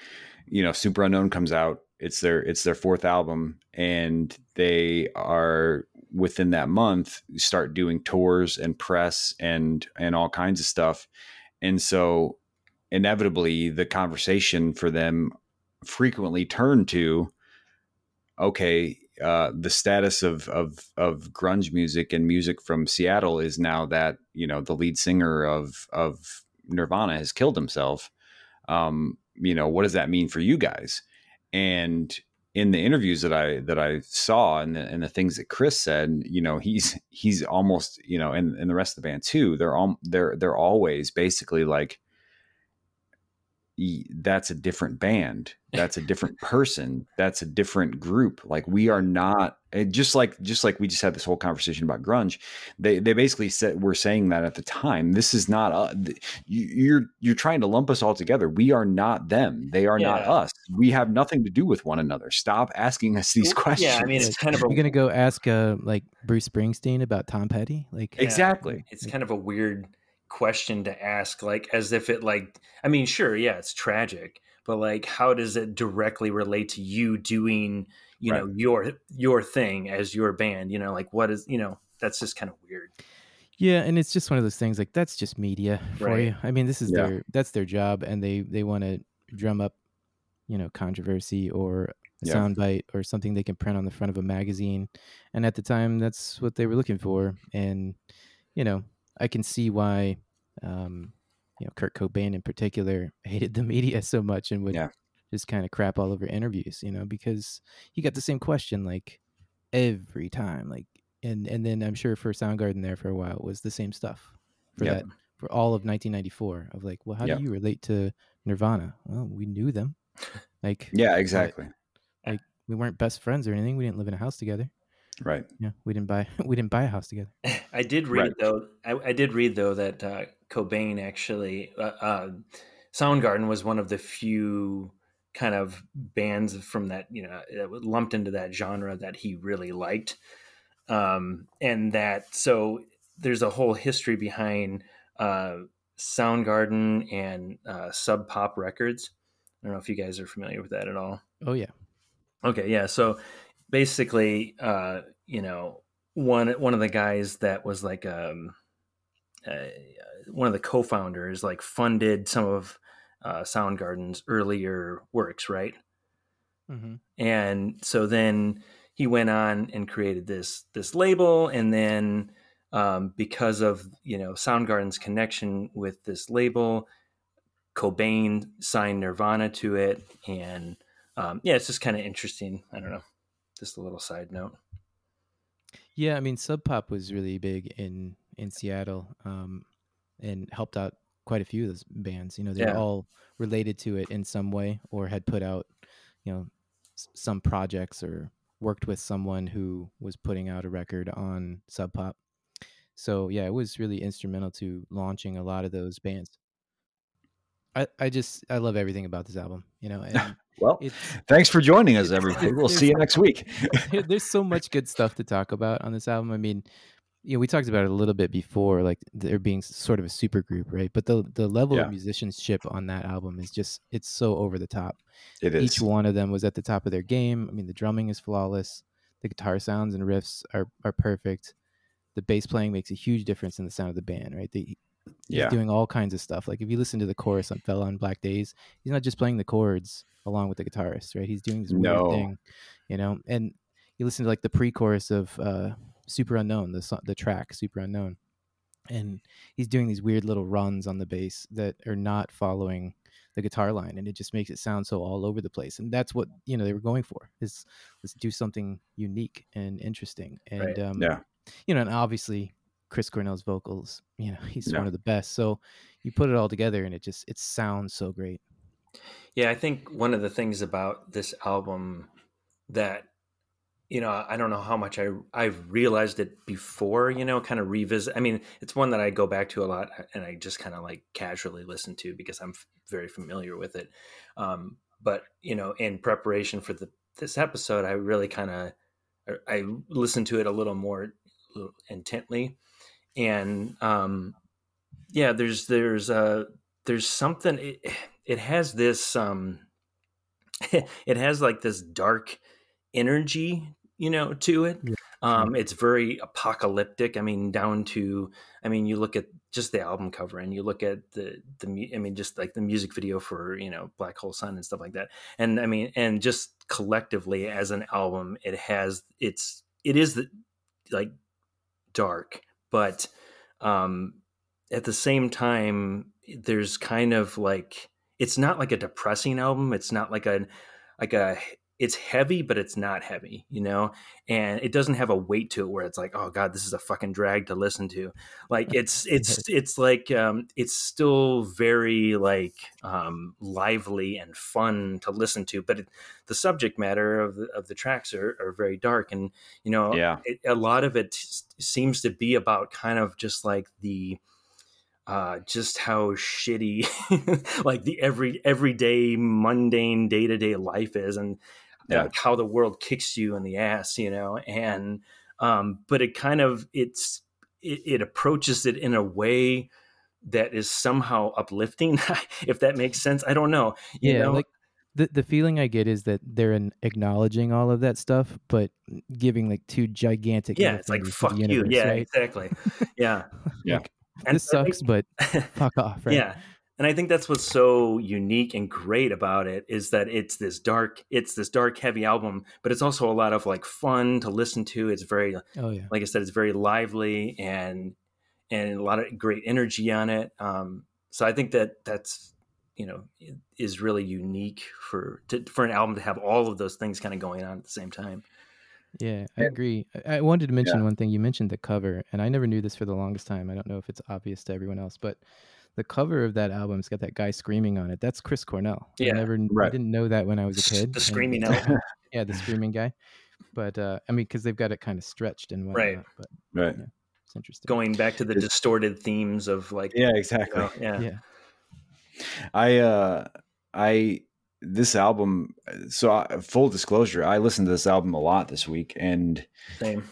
you know, Superunknown comes out. It's their fourth album, and they are, within that month, start doing tours and press and all kinds of stuff. And so inevitably the conversation for them frequently turned to, okay, the status of grunge music and music from Seattle is now that, you know, the lead singer of Nirvana has killed himself. You know, what does that mean for you guys? And in the interviews that I saw and the things that Chris said, you know, he's almost, you know, and the rest of the band too, they're always basically like, that's a different band. That's a different person. That's a different group. Like, we are not, just like we just had this whole conversation about grunge. They basically said, we're saying that at the time, this is not, you're trying to lump us all together. We are not them. They are not us. We have nothing to do with one another. Stop asking us these questions. Yeah, I mean, it's kind of, you're going to go ask like Bruce Springsteen about Tom Petty. Like, exactly. It's kind of a weird question to ask, like, as if it, like, I mean, sure. Yeah. It's tragic, but like, how does it directly relate to you doing, you know, your thing as your band, you know, like, what is, you know, that's just kind of weird. Yeah. And it's just one of those things, like, that's just media for you. I mean, this is that's their job, and they want to drum up, you know, controversy or a soundbite or something they can print on the front of a magazine. And at the time, that's what they were looking for. And, you know, I can see why, you know, Kurt Cobain in particular hated the media so much and would just kind of crap all over interviews, you know, because he got the same question like every time, like, and then I'm sure for Soundgarden there for a while, it was the same stuff for that, for all of 1994 of like, well, how do you relate to Nirvana? Well, we knew them. Like, yeah, exactly. But, like, we weren't best friends or anything. We didn't live in a house together. Right. Yeah, we didn't buy a house together. I did read though. I did read though that Cobain actually, Soundgarden was one of the few kind of bands from that, you know, that was lumped into that genre that he really liked, and that so there's a whole history behind Soundgarden and Sub Pop Records. I don't know if you guys are familiar with that at all. Oh yeah. Okay. Yeah. So. Basically, you know, one of the guys that was like one of the co-founders, like, funded some of Soundgarden's earlier works, right? Mm-hmm. And so then he went on and created this label, and then because of, you know, Soundgarden's connection with this label, Cobain signed Nirvana to it, and it's just kind of interesting. I don't know. Just a little side note. Yeah, I mean, Sub Pop was really big in Seattle, and helped out quite a few of those bands. You know, they're all related to it in some way, or had put out, you know, some projects, or worked with someone who was putting out a record on Sub Pop. So yeah, it was really instrumental to launching a lot of those bands. I love everything about this album, you know. And well, thanks for joining us, everybody. We'll see you next week. There's so much good stuff to talk about on this album. I mean, you know, we talked about it a little bit before, like there being sort of a super group, right? But the level of musicianship on that album is just, it's so over the top. It is. Each one of them was at the top of their game. I mean, the drumming is flawless. The guitar sounds and riffs are perfect. The bass playing makes a huge difference in the sound of the band, right? He's doing all kinds of stuff. Like, if you listen to the chorus on Fell on Black Days, he's not just playing the chords along with the guitarist, right? He's doing this weird thing, you know? And you listen to like the pre-chorus of Superunknown, the track Superunknown, and he's doing these weird little runs on the bass that are not following the guitar line, and it just makes it sound so all over the place. And that's what, you know, they were going for, is let's do something unique and interesting. And, you know, and obviously Chris Cornell's vocals, you know, he's one of the best. So you put it all together and it sounds so great. Yeah. I think one of the things about this album that, you know, I don't know how much I've realized it before, you know, kind of revisit. I mean, it's one that I go back to a lot, and I just kind of like casually listen to because I'm very familiar with it. But, you know, in preparation for this episode, I really kind of, I listened to it a little more intently. And, there's something, it has this, it has like this dark energy, you know, to it. Yeah. It's very apocalyptic. I mean, down to, I mean, you look at just the album cover and you look at the I mean, just like the music video for, you know, Black Hole Sun and stuff like that. And I mean, and just collectively as an album, it has, it's, it is the, like dark, but at the same time, there's kind of like, it's not like a depressing album. It's not like a it's heavy, but it's not heavy, you know, and it doesn't have a weight to it where it's like, oh God, this is a fucking drag to listen to. Like it's like, it's still very like, lively and fun to listen to, but the subject matter of the tracks are very dark. And, you know, yeah. A lot of it seems to be about kind of just like the, just how shitty, like the everyday mundane day-to-day life is, and yeah. Like how the world kicks you in the ass, you know? And, but it kind of, it approaches it in a way that is somehow uplifting, if that makes sense. I don't know. You know? Like the feeling I get is that they're acknowledging all of that stuff, but giving like two gigantic, it's like, fuck you. Universe, yeah, right? Exactly. Yeah. Yeah. Like, and this sucks, but fuck off. Right? Yeah. And I think that's what's so unique and great about it is that it's this dark, heavy album, but it's also a lot of like fun to listen to. It's very, like I said, it's very lively and a lot of great energy on it. So I think that's, you know, is really unique for an album to have all of those things kind of going on at the same time. Yeah, I agree. I wanted to mention one thing. You mentioned the cover, and I never knew this for the longest time. I don't know if it's obvious to everyone else, but the cover of that album, it's got that guy screaming on it. That's Chris Cornell. Yeah, I didn't know that when I was a kid. The screaming elephant. Yeah, the screaming guy. But, I mean, because they've got it kind of stretched and whatnot. Right. But, right. Yeah, it's interesting. Going back to the distorted themes of like... Yeah, exactly. You know, yeah. I this album, so full disclosure, I listened to this album a lot this week, and same.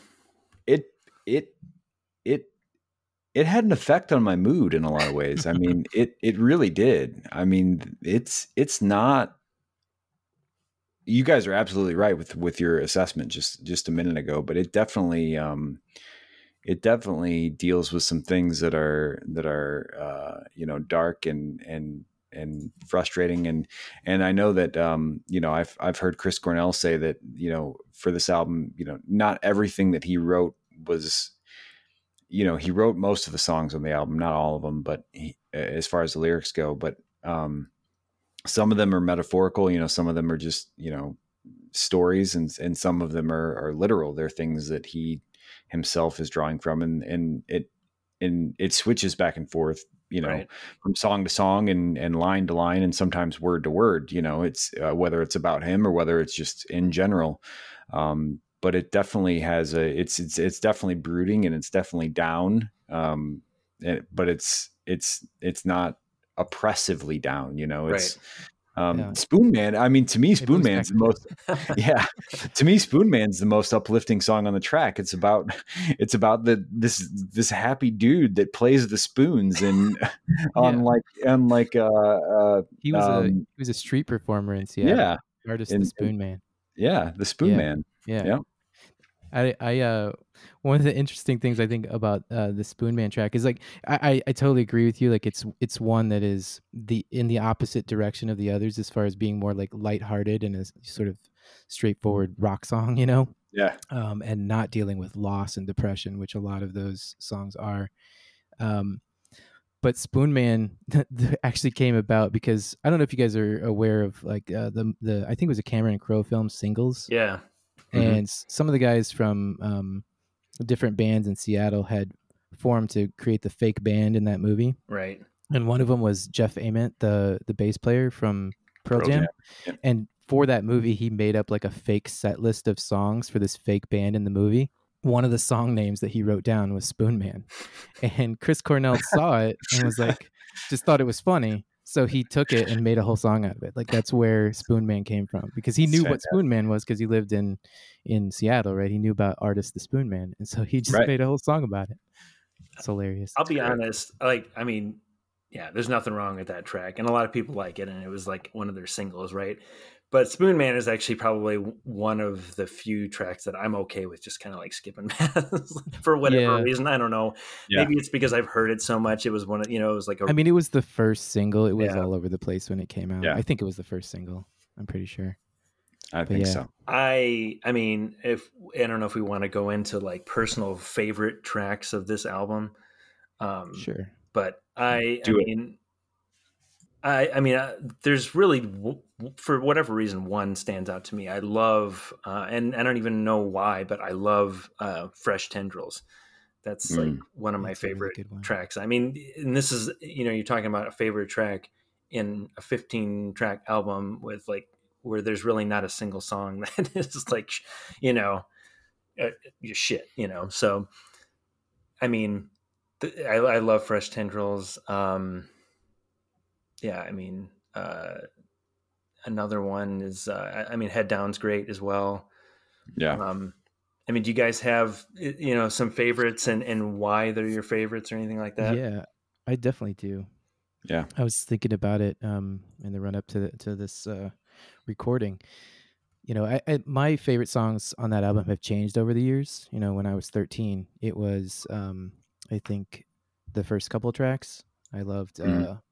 It had an effect on my mood in a lot of ways. I mean, it really did. I mean, it's not, you guys are absolutely right with your assessment just a minute ago, but it definitely deals with some things that are you know, dark and frustrating. And I know that, you know, I've heard Chris Cornell say that, you know, for this album, you know, not everything that he wrote was, you know, he wrote most of the songs on the album, not all of them, but as far as the lyrics go, but, some of them are metaphorical, you know, some of them are just, you know, stories, and some of them are literal. They're things that he himself is drawing from, and it switches back and forth, you know, right. From song to song and line to line, and sometimes word to word, you know, it's whether it's about him or whether it's just in general. But it definitely has it's definitely brooding, and it's definitely down. But it's not oppressively down, you know, it's, right. Spoon Man. I mean, to me, Spoon Man's the most uplifting song on the track. It's about this happy dude that plays the spoons and he was a street performer in Seattle. Yeah. Artist, the Spoon Man. Yeah. The Spoon Man. Yeah. Yeah. I one of the interesting things I think about the Spoon Man track is like, I totally agree with you. Like it's one that is in the opposite direction of the others, as far as being more like lighthearted and a sort of straightforward rock song, you know? Yeah. And not dealing with loss and depression, which a lot of those songs are. But Spoon Man actually came about because I don't know if you guys are aware of like the I think it was a Cameron Crowe film, Singles. Yeah. And some of the guys from different bands in Seattle had formed to create the fake band in that movie. Right. And one of them was Jeff Ament, the bass player from Pearl Jam. Yeah. And for that movie, he made up like a fake set list of songs for this fake band in the movie. One of the song names that he wrote down was Spoon Man. And Chris Cornell saw it and was like, just thought it was funny. So he took it and made a whole song out of it. Like that's where Spoon Man came from, because he knew what Spoon Man was, because he lived in Seattle, right? He knew about artist the Spoon Man, and so he just made a whole song about it. It's hilarious. I'll be honest. Like, I mean, yeah, there's nothing wrong with that track, and a lot of people like it, and it was like one of their singles, right? But Spoon Man is actually probably one of the few tracks that I'm okay with just kind of like skipping past for whatever reason. I don't know. Yeah. Maybe it's because I've heard it so much. It was one of, you know, it was like, it was the first single. It was all over the place when it came out. Yeah. I think it was the first single. I'm pretty sure. I think so. I mean, I don't know if we want to go into like personal favorite tracks of this album. Sure. But I mean, there's really, for whatever reason, one stands out to me. I love, and I don't even know why, but I love Fresh Tendrils. That's like one of my favorite tracks. I mean, and this is, you know, you're talking about a favorite track in a 15 track album with like, where there's really not a single song that is like, you know, shit, you know? So, I mean, I love Fresh Tendrils. Yeah, I mean, another one is, I mean, Head Down's great as well. Yeah. I mean, do you guys have, you know, some favorites and why they're your favorites or anything like that? Yeah, I definitely do. Yeah. I was thinking about it in the run-up to this recording. You know, my favorite songs on that album have changed over the years. You know, when I was 13, it was, I think, the first couple tracks. I loved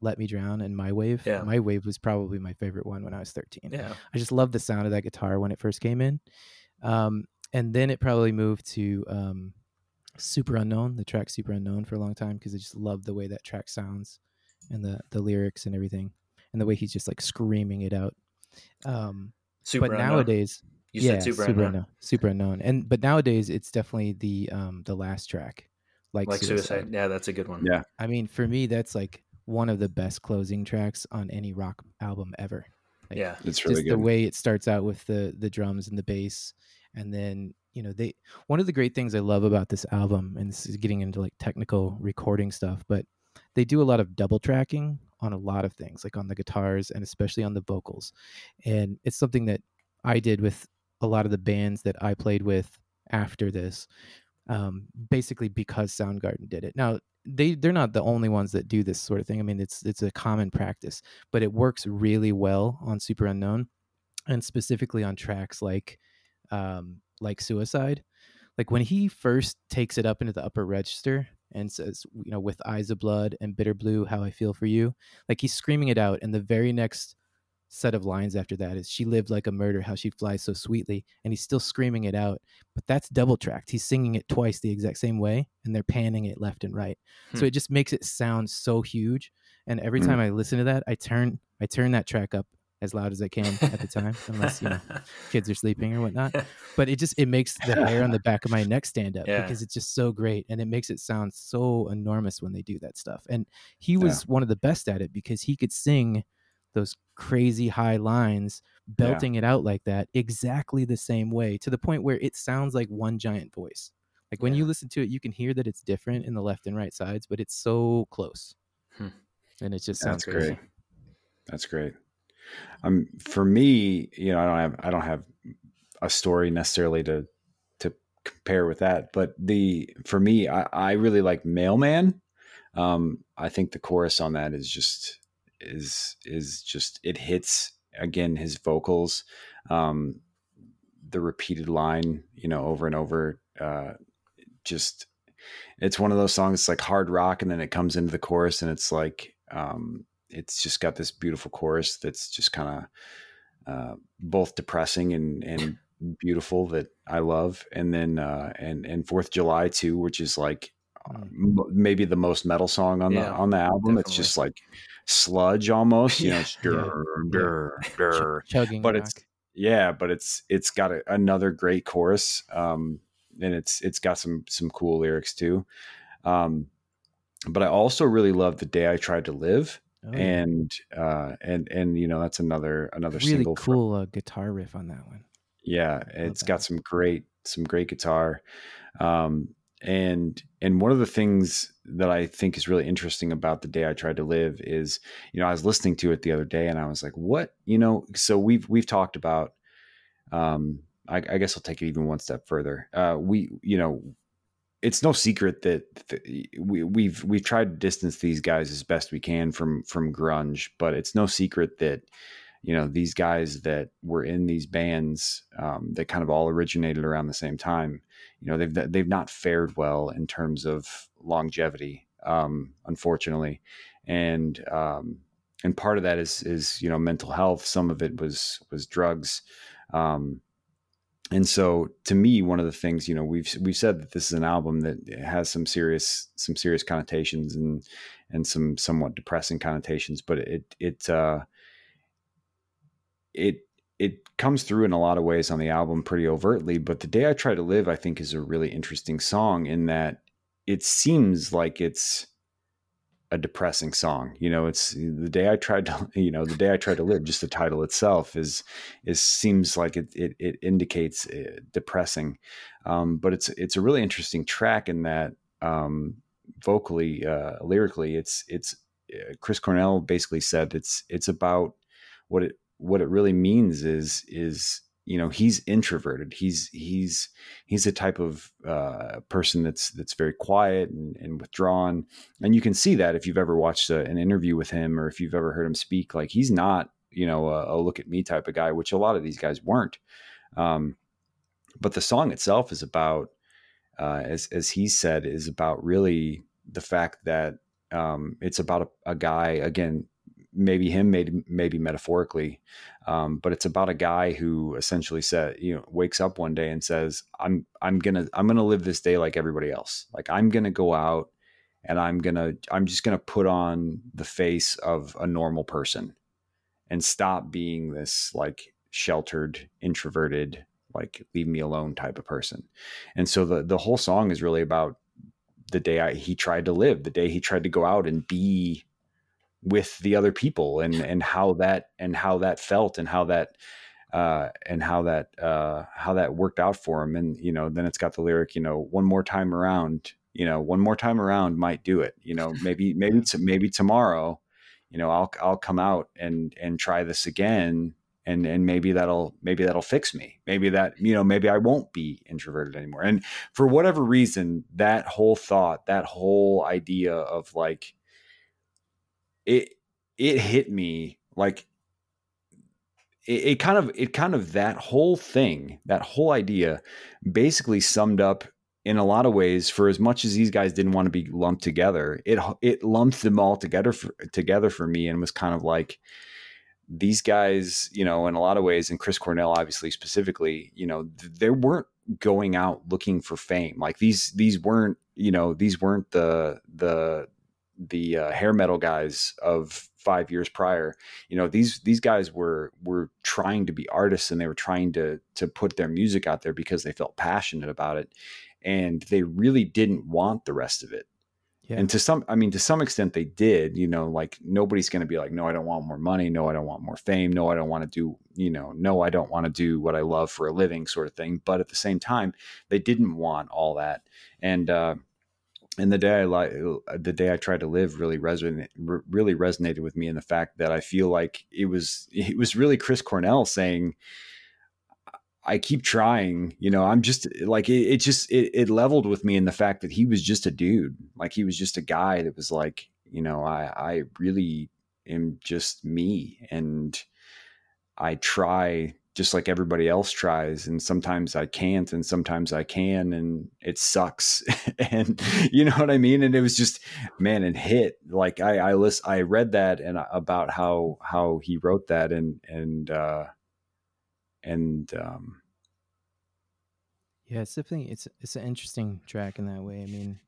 Let Me Drown and My Wave. Yeah. My Wave was probably my favorite one when I was 13. Yeah. I just loved the sound of that guitar when it first came in. And then it probably moved to Superunknown, the track Superunknown, for a long time, because I just loved the way that track sounds and the lyrics and everything and the way he's just like screaming it out. Super but unknown. Nowadays... You said Superunknown. Superunknown. But nowadays, it's definitely the last track. Like Suicide. Yeah, that's a good one. Yeah. I mean, for me, that's like one of the best closing tracks on any rock album ever. Like, yeah, it's really good. The way it starts out with the drums and the bass. And then, you know, one of the great things I love about this album, and this is getting into like technical recording stuff, but they do a lot of double tracking on a lot of things, like on the guitars and especially on the vocals. And it's something that I did with a lot of the bands that I played with after this. Basically because Soundgarden did it. Now they're not the only ones that do this sort of thing. I mean, it's a common practice, but it works really well on Superunknown and specifically on tracks like Suicide. Like when he first takes it up into the upper register and says, you know, with Eyes of Blood and Bitter Blue, How I Feel for You, like he's screaming it out. And the very next set of lines after that is, she lived like a murder, how she flies so sweetly, and he's still screaming it out, but that's double tracked. He's singing it twice the exact same way and they're panning it left and right. So it just makes it sound so huge, and every time I listen to that, I turn that track up as loud as I can at the time, unless, you know, kids are sleeping or whatnot, but it makes the hair on the back of my neck stand up because it's just so great. And it makes it sound so enormous when they do that stuff. And he was one of the best at it because he could sing those crazy high lines, belting it out like that, exactly the same way, to the point where it sounds like one giant voice. Like when you listen to it, you can hear that it's different in the left and right sides, but it's so close. And it just sounds crazy. Great. That's great. For me, you know, I don't have a story necessarily to compare with that, but for me, I really like Mailman. I think the chorus on that is just it hits again, his vocals, the repeated line, you know, over and over, just, it's one of those songs. It's like hard rock, and then it comes into the chorus, and it's like, it's just got this beautiful chorus that's just kind of both depressing and beautiful, that I love. And then and 4th of July too, which is like maybe the most metal song on the album. Definitely. It's just like sludge almost, you know, it's chugging, but it's it's got another great chorus, and it's got some cool lyrics too, but I also really love The Day I Tried to Live. And you know, that's another really single cool guitar riff on that one. Yeah, it's got some great guitar, and one of the things that I think is really interesting about The Day I Tried to Live is, you know, I was listening to it the other day and I was like, what, you know, so we've talked about, I guess I'll take it even one step further. You know, it's no secret that we've tried to distance these guys as best we can from grunge, but it's no secret that, you know, these guys that were in these bands that kind of all originated around the same time, you know, they've not fared well in terms of longevity, unfortunately. And part of that is, you know, mental health. Some of it was drugs. And so to me, one of the things, you know, we've said that this is an album that has some serious connotations and some somewhat depressing connotations, but it comes through in a lot of ways on the album pretty overtly. But The Day I Try to Live, I think, is a really interesting song in that it seems like it's a depressing song. You know, it's The Day I Tried to Live, just the title itself is seems like it indicates depressing. But it's a really interesting track in that vocally, lyrically, it's Chris Cornell basically said it's about what it really means is, you know, he's introverted. He's a type of person that's very quiet and withdrawn. And you can see that if you've ever watched an interview with him, or if you've ever heard him speak, like he's not, you know, a look at me type of guy, which a lot of these guys weren't. But the song itself is about, as he said, is about really the fact that it's about a guy, again, maybe him, maybe metaphorically. But it's about a guy who essentially said, you know, wakes up one day and says, I'm going to live this day like everybody else. Like I'm going to go out and I'm just going to put on the face of a normal person and stop being this like sheltered, introverted, like leave me alone type of person. And so the whole song is really about the day he tried to live, the day he tried to go out and be with the other people and how that felt and how that worked out for him. And, you know, then it's got the lyric, you know, one more time around might do it, you know, maybe tomorrow, you know, I'll come out and try this again. And maybe that'll fix me. Maybe I won't be introverted anymore. And for whatever reason, that whole thought, that whole idea of like, it hit me like it kind of that whole thing, that whole idea basically summed up in a lot of ways. For as much as these guys didn't want to be lumped together, it lumped them all together for me, and was kind of like these guys, you know, in a lot of ways, and Chris Cornell obviously specifically, you know, they weren't going out looking for fame. Like these weren't the hair metal guys of 5 years prior. You know, these guys were trying to be artists, and they were trying to put their music out there because they felt passionate about it, and they really didn't want the rest of it. Yeah. And to some extent they did, you know, like nobody's going to be like, no, I don't want more money. No, I don't want more fame. No, I don't want to do, you know, no, I don't want to do what I love for a living sort of thing. But at the same time, they didn't want all that. And the day I tried to live really resonated with me, in the fact that I feel like it was really Chris Cornell saying, I keep trying, you know, I'm just like, it leveled with me in the fact that he was just a dude. Like he was just a guy that was like, you know, I really am just me, and I try just like everybody else tries. And sometimes I can't, and sometimes I can, and it sucks. And you know what I mean? And it was just, man, it hit. Like I read that and about how he wrote that and yeah, it's definitely, it's an interesting track in that way. I mean,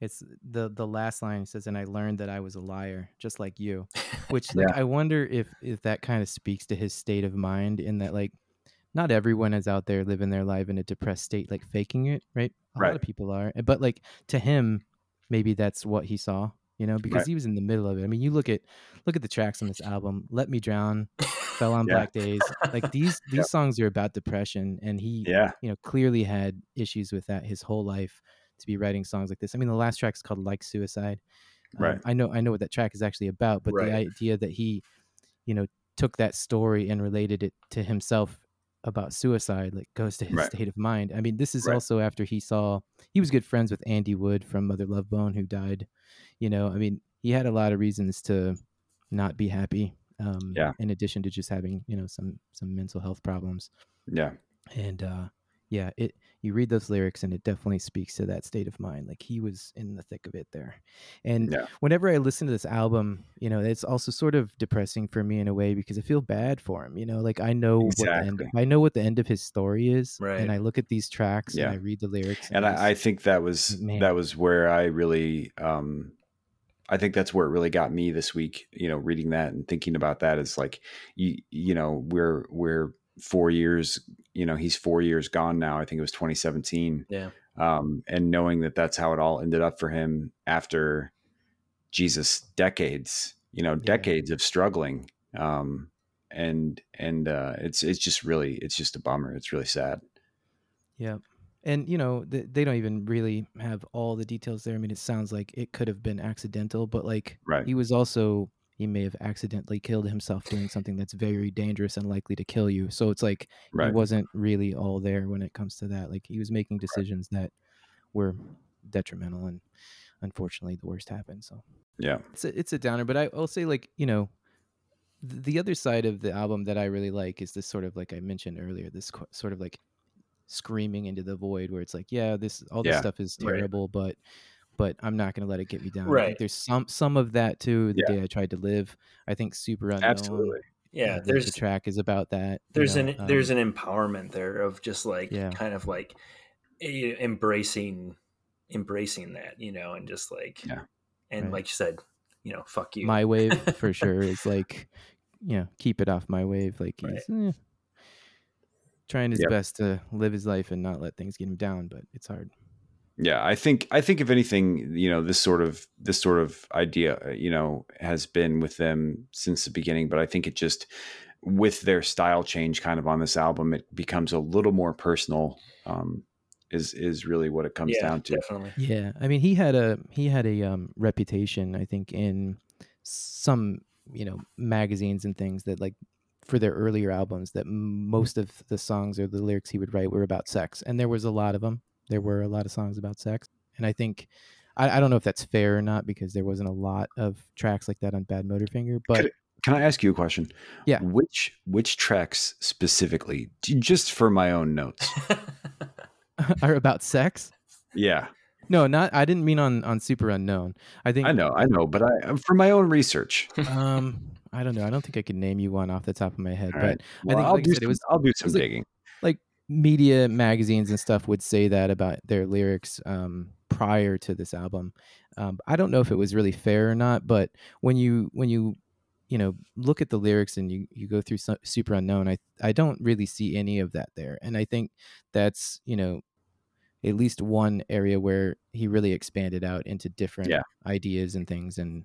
it's the last line says, and I learned that I was a liar, just like you, which like, yeah. I wonder if that kind of speaks to his state of mind, in that like, not everyone is out there living their life in a depressed state, like faking it. Right. A lot of people are, but like to him, maybe that's what he saw, you know, because he was in the middle of it. I mean, you look at the tracks on this album, Let Me Drown, Fell on Black Days. Like these songs are about depression, and he, you know, clearly had issues with that his whole life, to be writing songs like this. I mean, the last track is called Like Suicide. Right. I know what that track is actually about, but the idea that he, you know, took that story and related it to himself about suicide, like goes to his state of mind. I mean, this is also after he was good friends with Andy Wood from Mother Love Bone, who died, you know, I mean, he had a lot of reasons to not be happy. in addition to just having, you know, some mental health problems. Yeah. And you read those lyrics and it definitely speaks to that state of mind. Like, he was in the thick of it there. And whenever I listen to this album, you know, it's also sort of depressing for me in a way, because I feel bad for him, you know, like I know what the end of his story is. Right. And I look at these tracks and I read the lyrics. And I think that was where I really, I think that's where it really got me this week, you know, reading that and thinking about that. It's like, you know, we're 4 years, you know, he's 4 years gone now. I think it was 2017. Yeah. And knowing that that's how it all ended up for him after Jesus decades of struggling. It's just really, it's just a bummer. It's really sad. Yeah. And, you know, they don't even really have all the details there. I mean, it sounds like it could have been accidental, but like he may have accidentally killed himself doing something that's very dangerous and likely to kill you. So it's like he wasn't really all there when it comes to that. Like, he was making decisions that were detrimental, and unfortunately the worst happened. So it's a downer, but I will say, like, you know, the other side of the album that I really like is this sort of, like I mentioned earlier, this sort of like screaming into the void, where it's like, this stuff is terrible, but I'm not going to let it get me down. Right. Like, there's some of that too. The Day I Tried to Live, I think Superunknown. Absolutely. Yeah. There's the track is about that. There's there's an empowerment there of just like, kind of like embracing that, you know, and just like, like you said, you know, fuck you. My wave for sure is like, you know, keep it off my wave. Like, he's trying his best to live his life and not let things get him down, but it's hard. Yeah, I think if anything, you know, this sort of idea, you know, has been with them since the beginning, but I think it just, with their style change kind of on this album, it becomes a little more personal, is really what it comes down to. Definitely. Yeah. I mean, he had a reputation, I think, in some, you know, magazines and things that, like, for their earlier albums, that most of the songs or the lyrics he would write were about sex. And there was a lot of them. There were a lot of songs about sex. And I think, I don't know if that's fair or not, because there wasn't a lot of tracks like that on Bad Motorfinger. But can I ask you a question? Yeah. Which tracks specifically, just for my own notes, are about sex? Yeah. No, I didn't mean on Superunknown. I know, but for my own research. I don't know. I don't think I can name you one off the top of my head. All right. But well, I think, like I said, I'll do some digging. Like media magazines and stuff would say that about their lyrics prior to this album. I don't know if it was really fair or not, but when you know, look at the lyrics and you go through Superunknown, I don't really see any of that there. And I think that's, you know, at least one area where he really expanded out into different ideas and things, and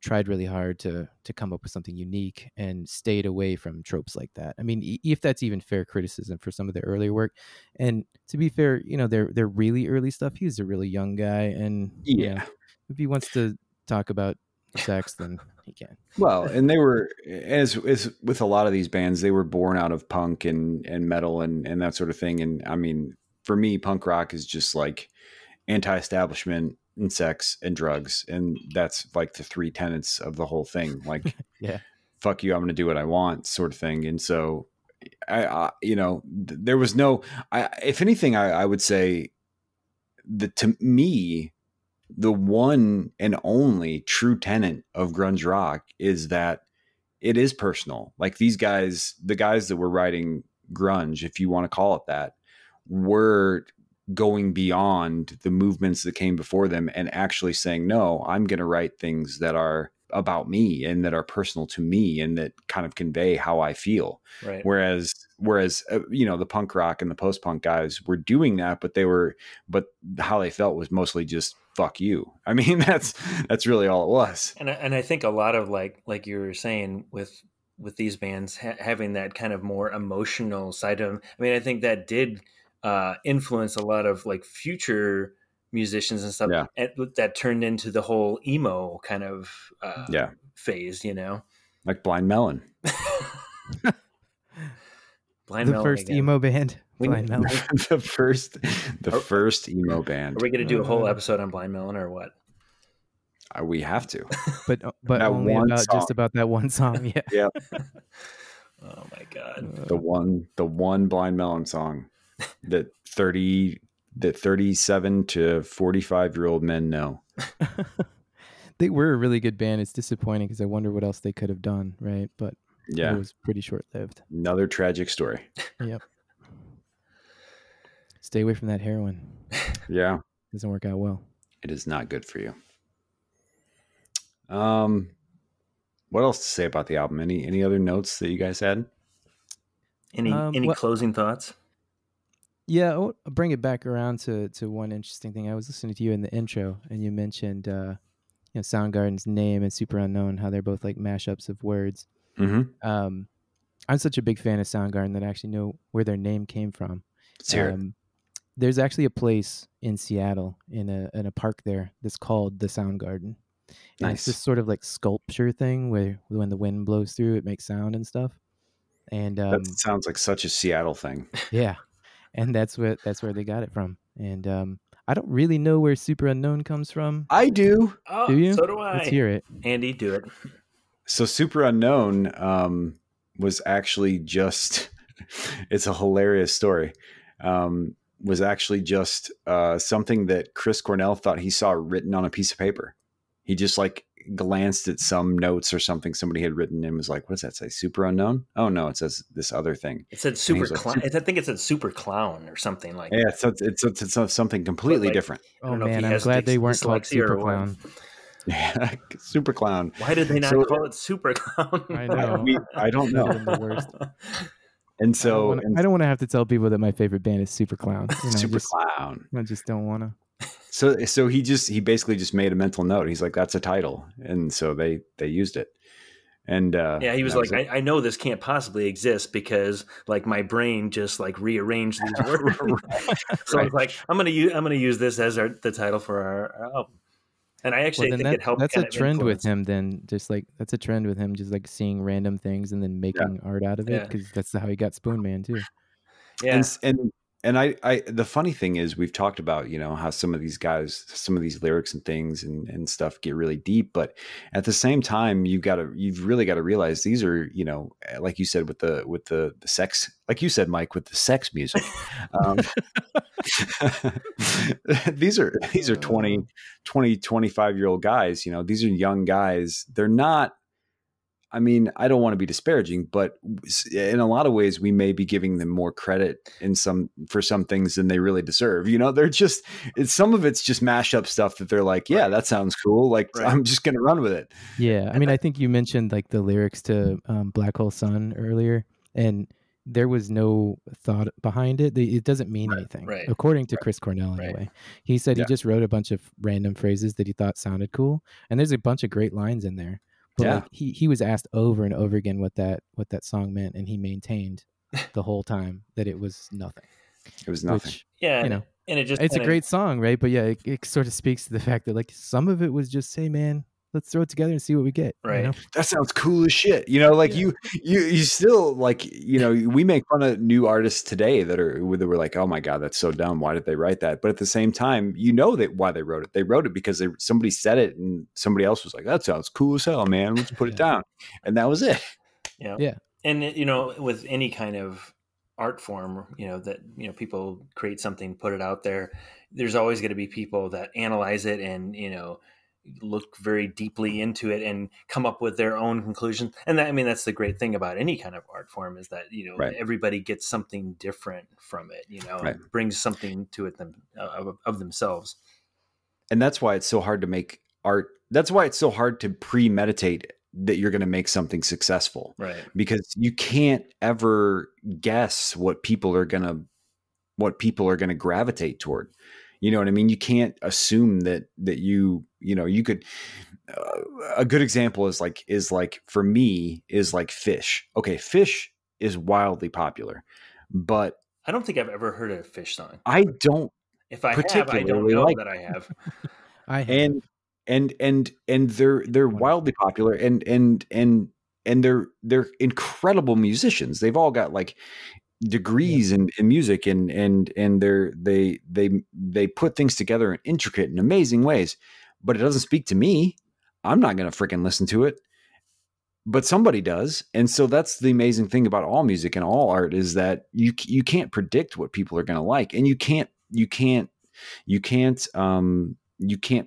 tried really hard to come up with something unique and stayed away from tropes like that. I mean, if that's even fair criticism for some of the earlier work. And to be fair, you know, they're really early stuff. He's a really young guy, and you know, if he wants to talk about sex, then he can. Well, and they were, as with a lot of these bands, they were born out of punk and metal and that sort of thing. And I mean, for me, punk rock is just like anti-establishment and sex and drugs. And that's like the three tenets of the whole thing. Like, fuck you, I'm going to do what I want, sort of thing. And so I you know, there was no, if anything, I would say that, to me, the one and only true tenet of grunge rock is that it is personal. Like, these guys, the guys that were writing grunge, if you want to call it that, were going beyond the movements that came before them and actually saying, no, I'm going to write things that are about me and that are personal to me and that kind of convey how I feel. Right. Whereas, you know, the punk rock and the post-punk guys were doing that, but how they felt was mostly just fuck you. I mean, that's really all it was. And I think a lot of, like you were saying, with these bands having that kind of more emotional side of them, I mean, I think that did influence a lot of, like, future musicians and stuff that turned into the whole emo kind of phase, you know, like Blind Melon. Emo band. Blind Melon. the first emo band. Are we going to do a whole episode on Blind Melon or what? We have to. But only about song. Just about that one song. Yeah. Yeah. Oh my God. The one Blind Melon song that 37 to 45 year old men know. They were a really good band. It's disappointing because I wonder what else they could have done, right? But yeah, it was pretty short lived. Another tragic story. Yep. Stay away from that heroin. Yeah. Doesn't work out well. It is not good for you. What else to say about the album? Any other notes that you guys had? Any closing thoughts? Yeah, I'll bring it back around to one interesting thing. I was listening to you in the intro, and you mentioned Soundgarden's name and Superunknown, how they're both like mashups of words. Mm-hmm. I'm such a big fan of Soundgarden that I actually know where their name came from. There's actually a place in Seattle in a park there that's called the Soundgarden. And nice. It's this sort of like sculpture thing where when the wind blows through, it makes sound and stuff. And that sounds like such a Seattle thing. Yeah. And that's where they got it from. And I don't really know where Superunknown comes from. I do. Oh, do you? So do I. Let's hear it. Andy, do it. So Superunknown was actually just it's a hilarious story. Was actually just something that Chris Cornell thought he saw written on a piece of paper. He just like glanced at some notes or something somebody had written and was like, what does that say? Superunknown? Oh no, it says this other thing. It said super clown. I think it said super clown or something like that. Yeah, it's something completely different. Oh man, I'm glad they weren't called super clown. Yeah, super clown. Why did they not call it super clown? I know. I don't know. The worst. And so I don't want to have to tell people that my favorite band is Super Clown. You know, Clown. I just don't want to. So he basically just made a mental note. He's like, that's a title. And so they used it. And yeah, he was like, I know this can't possibly exist because like my brain just like rearranged these words. So I was like, I'm gonna use this as the title for our album. And I actually think it helped. That's a trend with him. Then just like seeing random things and then making art out of it, because that's how he got Spoon Man too. Yeah, and I the funny thing is we've talked about how some of these guys, some of these lyrics and things and stuff get really deep, but at the same time you've really got to realize these are like you said with the sex, like you said, Mike, with the sex music. These are 25 year old guys, these are young guys. They're not, I mean, I don't want to be disparaging, but in a lot of ways we may be giving them more credit for some things than they really deserve. They're just, some of it's just mashup stuff that they're like, yeah, that sounds cool. Like I'm just going to run with it. Yeah. I mean, I think you mentioned like the lyrics to Black Hole Sun earlier, and there was no thought behind it. It doesn't mean anything, according to Chris Cornell, anyway. Right. He said he just wrote a bunch of random phrases that he thought sounded cool, and there's a bunch of great lines in there. But like, he was asked over and over again what that song meant, and he maintained the whole time that it was nothing. It was nothing. Which, and it's a great song, right? But yeah, it sort of speaks to the fact that like some of it was just, hey, man, let's throw it together and see what we get. Right. That sounds cool as shit. You still like, we make fun of new artists today that were like, oh my God, that's so dumb. Why did they write that? But at the same time, that why they wrote it. They wrote it because somebody said it and somebody else was like, that sounds cool as hell, man. Let's put it down. And that was it. Yeah. Yeah. And with any kind of art form, that people create something, put it out there. There's always going to be people that analyze it and, look very deeply into it and come up with their own conclusion. And that's the great thing about any kind of art form is that, everybody gets something different from it, and brings something to it of themselves. And that's why it's so hard to make art. That's why it's so hard to premeditate that you're going to make something successful, right? Because you can't ever guess what people are going to gravitate toward. You know what I mean? You can't assume that you could, a good example is like for me is like Fish. Okay. Fish is wildly popular, but I don't think I've ever heard a Fish song. I don't. If I have, I don't know that I have. I have. And they're wildly popular and they're incredible musicians. They've all got like degrees in music and they put things together in intricate and amazing ways, but it doesn't speak to me. I'm not going to freaking listen to it, but somebody does. And so that's the amazing thing about all music and all art, is that you can't predict what people are going to like, and you can't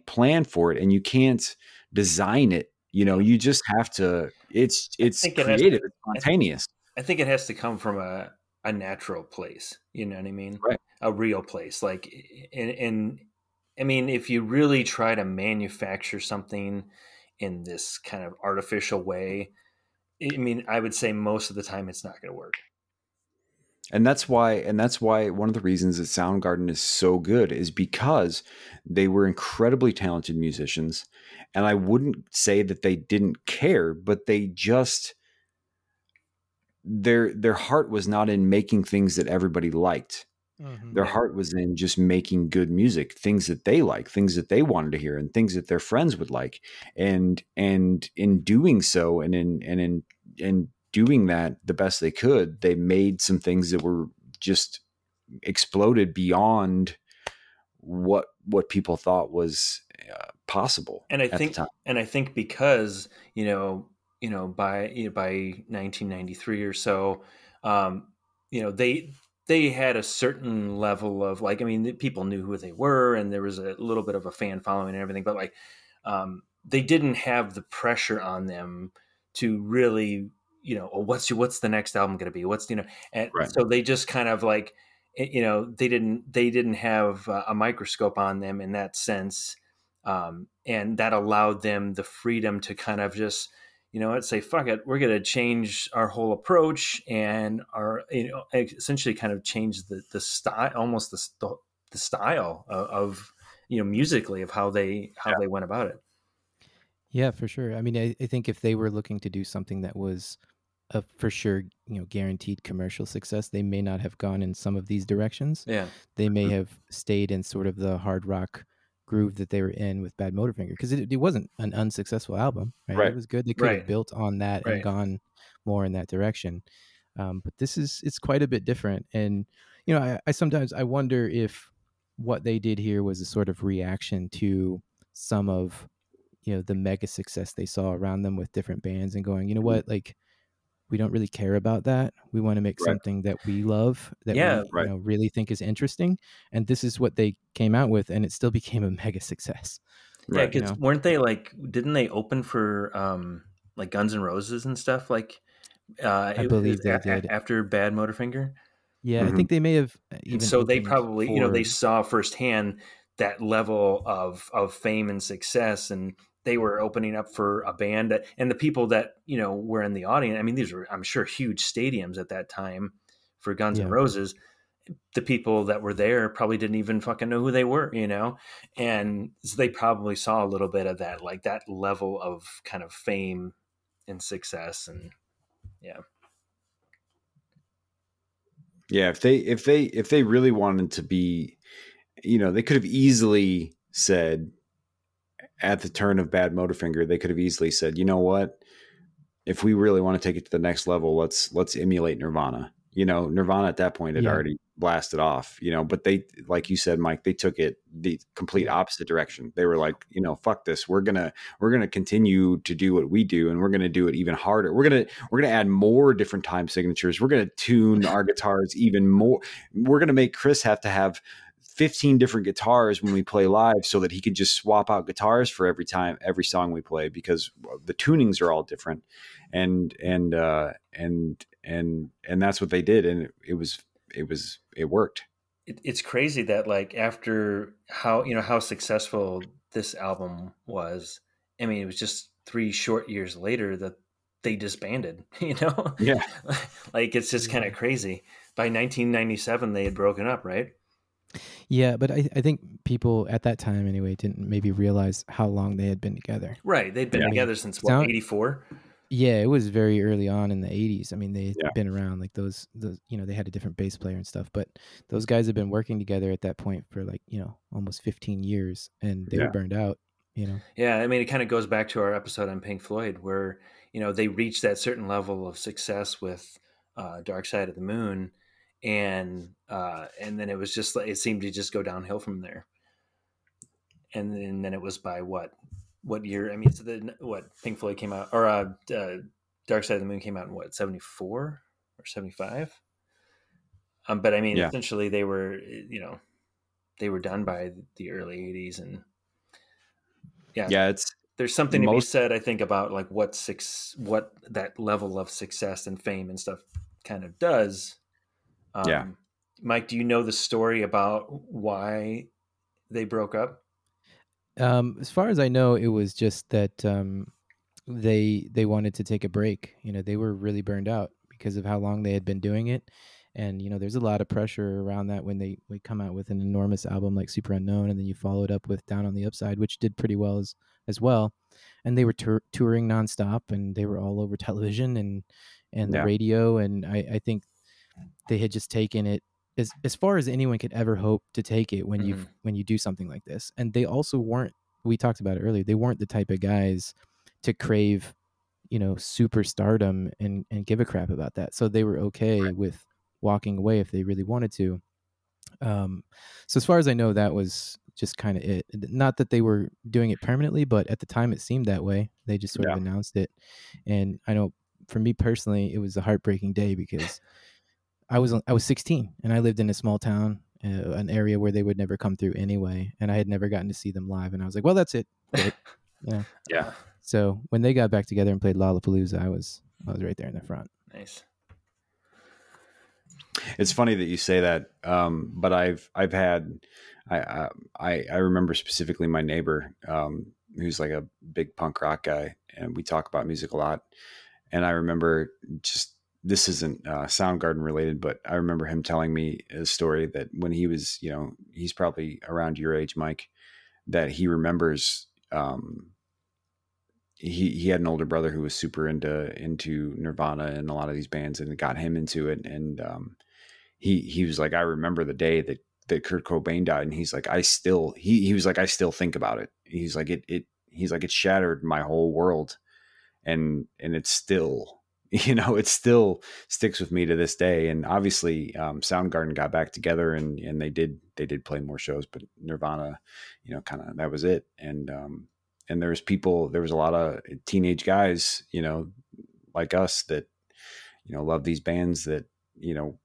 plan for it, and you can't design it. You know, you just have to, it's creative, it's spontaneous. I think it has to come from a natural place. You know what I mean? Right. A real place. Like, and I mean, if you really try to manufacture something in this kind of artificial way, I mean, I would say most of the time it's not going to work. And that's why one of the reasons that Soundgarden is so good is because they were incredibly talented musicians. And I wouldn't say that they didn't care, but they just, their heart was not in making things that everybody liked. Mm-hmm. Their heart was in just making good music, things that they like, things that they wanted to hear, and things that their friends would like. And in doing so, and in doing that the best they could, they made some things that were just exploded beyond what people thought was possible. And I think because, by 1993 or so, they had a certain level of, like, I mean, people knew who they were, and there was a little bit of a fan following and everything, but they didn't have the pressure on them to really, oh, what's the next album going to be? Right. So they just kind of like, they didn't have a microscope on them in that sense. And that allowed them the freedom to kind of just, say, fuck it, we're going to change our whole approach and our, essentially kind of change the style, almost the style of musically, of how they went about it. Yeah, for sure. I mean, I think if they were looking to do something that was a for sure, guaranteed commercial success, they may not have gone in some of these directions. Yeah. They may have stayed in sort of the hard rock groove that they were in with Bad Motorfinger, because it wasn't an unsuccessful album, right? It was good. They could have built on that and gone more in that direction. But it's quite a bit different. And, I sometimes I wonder if what they did here was a sort of reaction to some of, the mega success they saw around them with different bands, and going, what, like, we don't really care about that. We want to make something that we love, that we really think is interesting. And this is what they came out with, and it still became a mega success. Yeah, right. Because weren't they didn't they open for Guns N' Roses and stuff? I believe they did after Bad Motorfinger. Yeah, I think they may have. Even so they probably, they saw firsthand that level of fame and success, and they were opening up for a band that, and the people that, were in the audience. I mean, these were, I'm sure, huge stadiums at that time for Guns N' Roses. The people that were there probably didn't even fucking know who they were, and so they probably saw a little bit of that, like that level of kind of fame and success. And if they really wanted to be, they could have easily said, at the turn of Bad Motorfinger, they could have easily said, what, if we really want to take it to the next level, let's emulate Nirvana. Nirvana at that point had already blasted off, but they, like you said, Mike, they took it the complete opposite direction. They were like, fuck this. We're going to continue to do what we do, and we're going to do it even harder. We're going to add more different time signatures. We're going to tune our guitars even more. We're going to make Chris have to have 15 different guitars when we play live, so that he could just swap out guitars for every song we play, because the tunings are all different. And that's what they did. And it worked. It's crazy that, like, after how successful this album was, I mean, it was just 3 short years later that they disbanded, Yeah. Like, it's just kind of crazy. By 1997, they had broken up, right? Yeah, but I think people at that time anyway didn't maybe realize how long they had been together. Right, they'd been together since 1984. Yeah, it was very early on in the 80s. I mean, they had been around, like, those they had a different bass player and stuff, but those guys had been working together at that point for, like, almost 15 years, and they were burned out, Yeah, I mean, it kind of goes back to our episode on Pink Floyd, where, they reached that certain level of success with Dark Side of the Moon, and then it was just like, it seemed to just go downhill from there. and then it was by what year? I mean, so then what? Pink Floyd came out, or Dark Side of the Moon came out in what, 74 or 75? But I mean, essentially they were, you know, they were done by the early 80s, and it's there's something to be said, I think, about like what that level of success and fame and stuff kind of does. Mike, do you know the story about why they broke up? As far as I know, it was just that they wanted to take a break. You know, they were really burned out because of how long they had been doing it. And, you know, there's a lot of pressure around that when they would come out with an enormous album like Superunknown, and then you follow it up with Down on the Upside, which did pretty well as well. And they were touring nonstop, and they were all over television and the radio. And I think they had just taken it as far as anyone could ever hope to take it when you do something like this. And they also weren't, we talked about it earlier, they weren't the type of guys to crave, you know, superstardom and give a crap about that. So they were okay with walking away if they really wanted to. So as far as I know, that was just kind of it. Not that they were doing it permanently, but at the time it seemed that way. They just sort of announced it. And I know for me personally, it was a heartbreaking day because I was 16 and I lived in a small town, an area where they would never come through anyway. And I had never gotten to see them live. And I was like, well, that's it. Yeah. So when they got back together and played Lollapalooza, I was right there in the front. Nice. It's funny that you say that, but I remember specifically my neighbor, who's like a big punk rock guy, and we talk about music a lot. And I remember, just this isn't Soundgarden related, but I remember him telling me a story that when he was, you know, he's probably around your age, Mike, that he remembers. He had an older brother who was super into Nirvana and a lot of these bands, and it got him into it. And he was like, I remember the day that Kurt Cobain died, and he's like, I still think about it. He's like, it shattered my whole world, and it's still, you know, it still sticks with me to this day. And obviously, Soundgarden got back together, and they did play more shows, but Nirvana, you know, kind of that was it. And there was a lot of teenage guys, you know, like us that, you know, love these bands that, you know,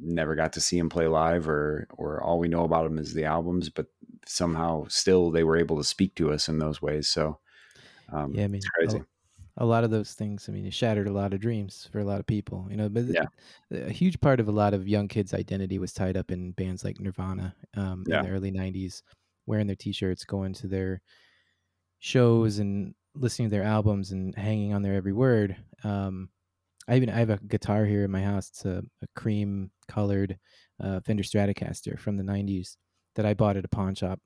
never got to see them play live, or all we know about them is the albums, but somehow still they were able to speak to us in those ways. So, yeah, I mean, it's crazy. A lot of those things, I mean, it shattered a lot of dreams for a lot of people, you know, but a huge part of a lot of young kids' identity was tied up in bands like Nirvana, in the early 90s, wearing their t-shirts, going to their shows and listening to their albums and hanging on their every word. I have a guitar here in my house. It's a cream colored Fender Stratocaster from the 90s that I bought at a pawn shop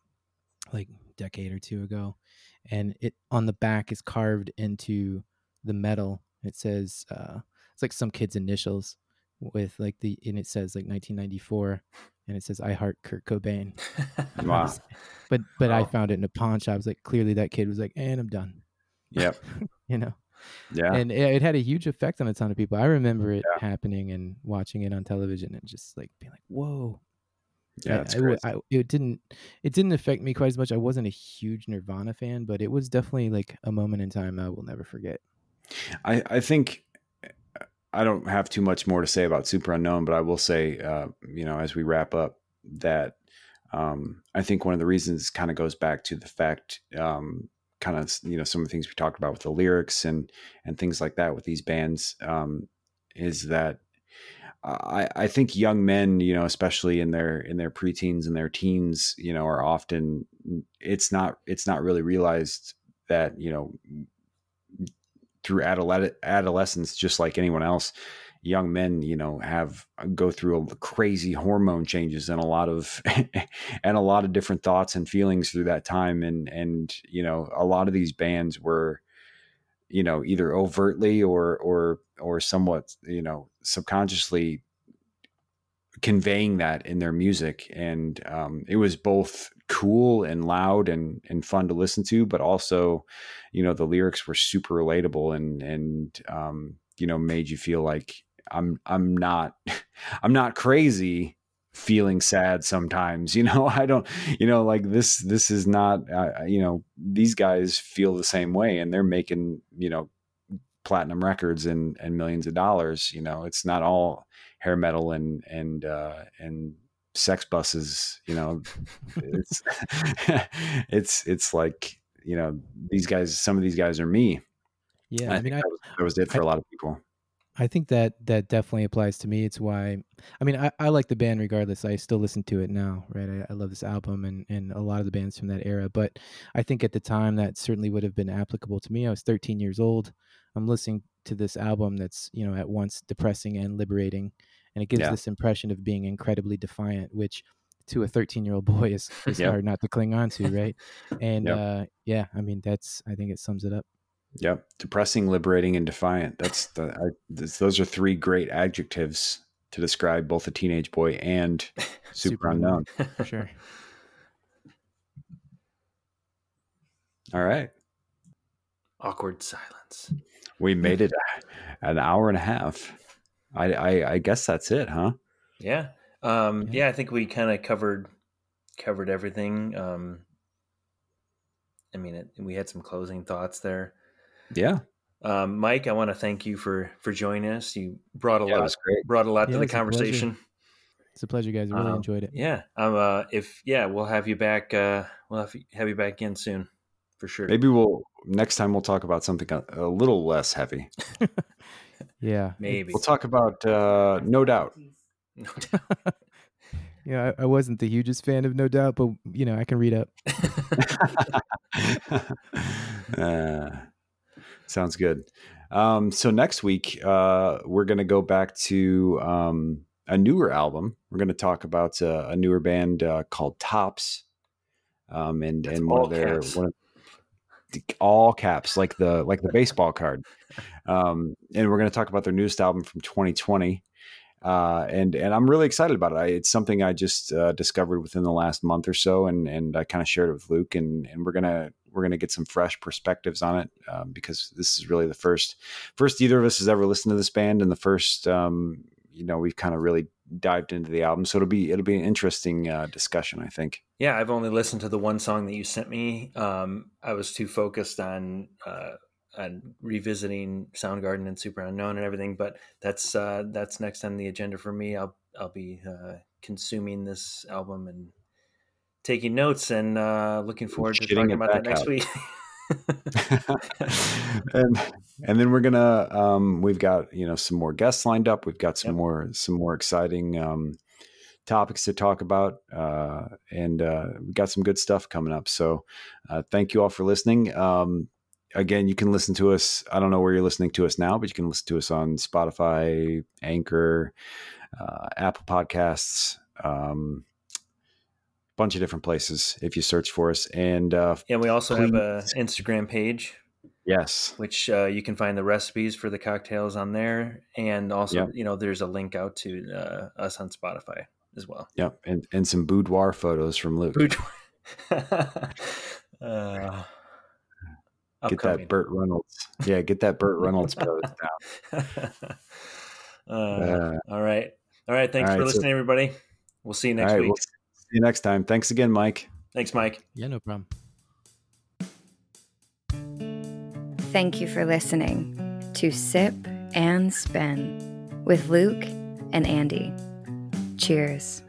like a decade or two ago, and it on the back is carved into the metal. It says it's like some kid's initials with like and it says like 1994. And it says, I heart Kurt Cobain. Wow. But wow. I found it in a pawn shop. I was like, clearly that kid was like, and I'm done. Yep. You know? Yeah. And it had a huge effect on a ton of people. I remember it happening and watching it on television and just like being like, whoa. Yeah. It didn't affect me quite as much. I wasn't a huge Nirvana fan, but it was definitely like a moment in time I will never forget. I think I don't have too much more to say about Superunknown, but I will say, you know, as we wrap up, that I think one of the reasons kind of goes back to the fact, kind of, you know, some of the things we talked about with the lyrics and things like that with these bands, is that I think young men, you know, especially in their preteens and their teens, you know, are often, it's not really realized that, you know, through adolescence, just like anyone else, young men, you know, go through crazy hormone changes and a lot of different thoughts and feelings through that time. And, you know, a lot of these bands were, you know, either overtly or somewhat, you know, subconsciously conveying that in their music. And, it was both cool and loud and fun to listen to, but also, you know, the lyrics were super relatable and you know, made you feel like I'm not crazy, feeling sad sometimes, you know, I don't, you know, like this is not, you know, these guys feel the same way and they're making, you know, platinum records and millions of dollars. You know, it's not all hair metal and sex buses, you know, it's like, you know, these guys, some of these guys are me. Yeah. And I think that was it for a lot of people. I think that definitely applies to me. It's why, I mean, I like the band regardless. I still listen to it now, right? I love this album and a lot of the bands from that era. But I think at the time that certainly would have been applicable to me. I was 13 years old. I'm listening to this album that's, you know, at once depressing and liberating. And it gives this impression of being incredibly defiant, which to a 13-year-old boy is hard not to cling on to, right? And I mean, I think it sums it up. Yep. Depressing, liberating, and defiant. Those are three great adjectives to describe both a teenage boy and Superunknown. Sure. All right. Awkward silence. We made it an hour and a half. I guess that's it, huh? Yeah. I think we kind of covered everything. I mean, we had some closing thoughts there. Yeah. Mike, I want to thank you for joining us. You brought a lot to the conversation. It's a pleasure, guys. I really enjoyed it. Yeah. We'll have you back. We'll have you back in soon for sure. Maybe next time we'll talk about something a little less heavy. Yeah. Maybe we'll talk about, No Doubt. No Doubt. Yeah, I wasn't the hugest fan of No Doubt, but you know, I can read up. Sounds good. So next week, we're going to go back to a newer album. We're going to talk about a newer band called Tops, and all caps, like the baseball card. And we're going to talk about their newest album from 2020. And I'm really excited about it. It's something I just discovered within the last month or so, and I kind of shared it with Luke, and we're gonna get some fresh perspectives on it, because this is really the first either of us has ever listened to this band, and the first you know, we've kind of really dived into the album, so it'll be an interesting discussion, I think. Yeah, I've only listened to the one song that you sent me. I was too focused on revisiting Soundgarden and Superunknown and everything, but that's next on the agenda for me. I'll be consuming this album and taking notes, and looking forward to talking about that next week. and then we're gonna we've got, you know, some more guests lined up. We've got some more exciting topics to talk about, and we got some good stuff coming up. So thank you all for listening. Again, you can listen to us. I don't know where you're listening to us now, but you can listen to us on Spotify, Anchor, Apple Podcasts, bunch of different places if you search for us. And we also have an Instagram page. Yes. Which you can find the recipes for the cocktails on there. And also, you know, there's a link out to us on Spotify as well. Yep. And some boudoir photos from Luke. Boudoir. Upcoming. Get that Burt Reynolds. Yeah, get that Burt Reynolds pose down. All right. All right. Thanks for listening, everybody. We'll see you next week. We'll see you next time. Thanks again, Mike. Thanks, Mike. Yeah, no problem. Thank you for listening to Sip and Spin with Luke and Andy. Cheers.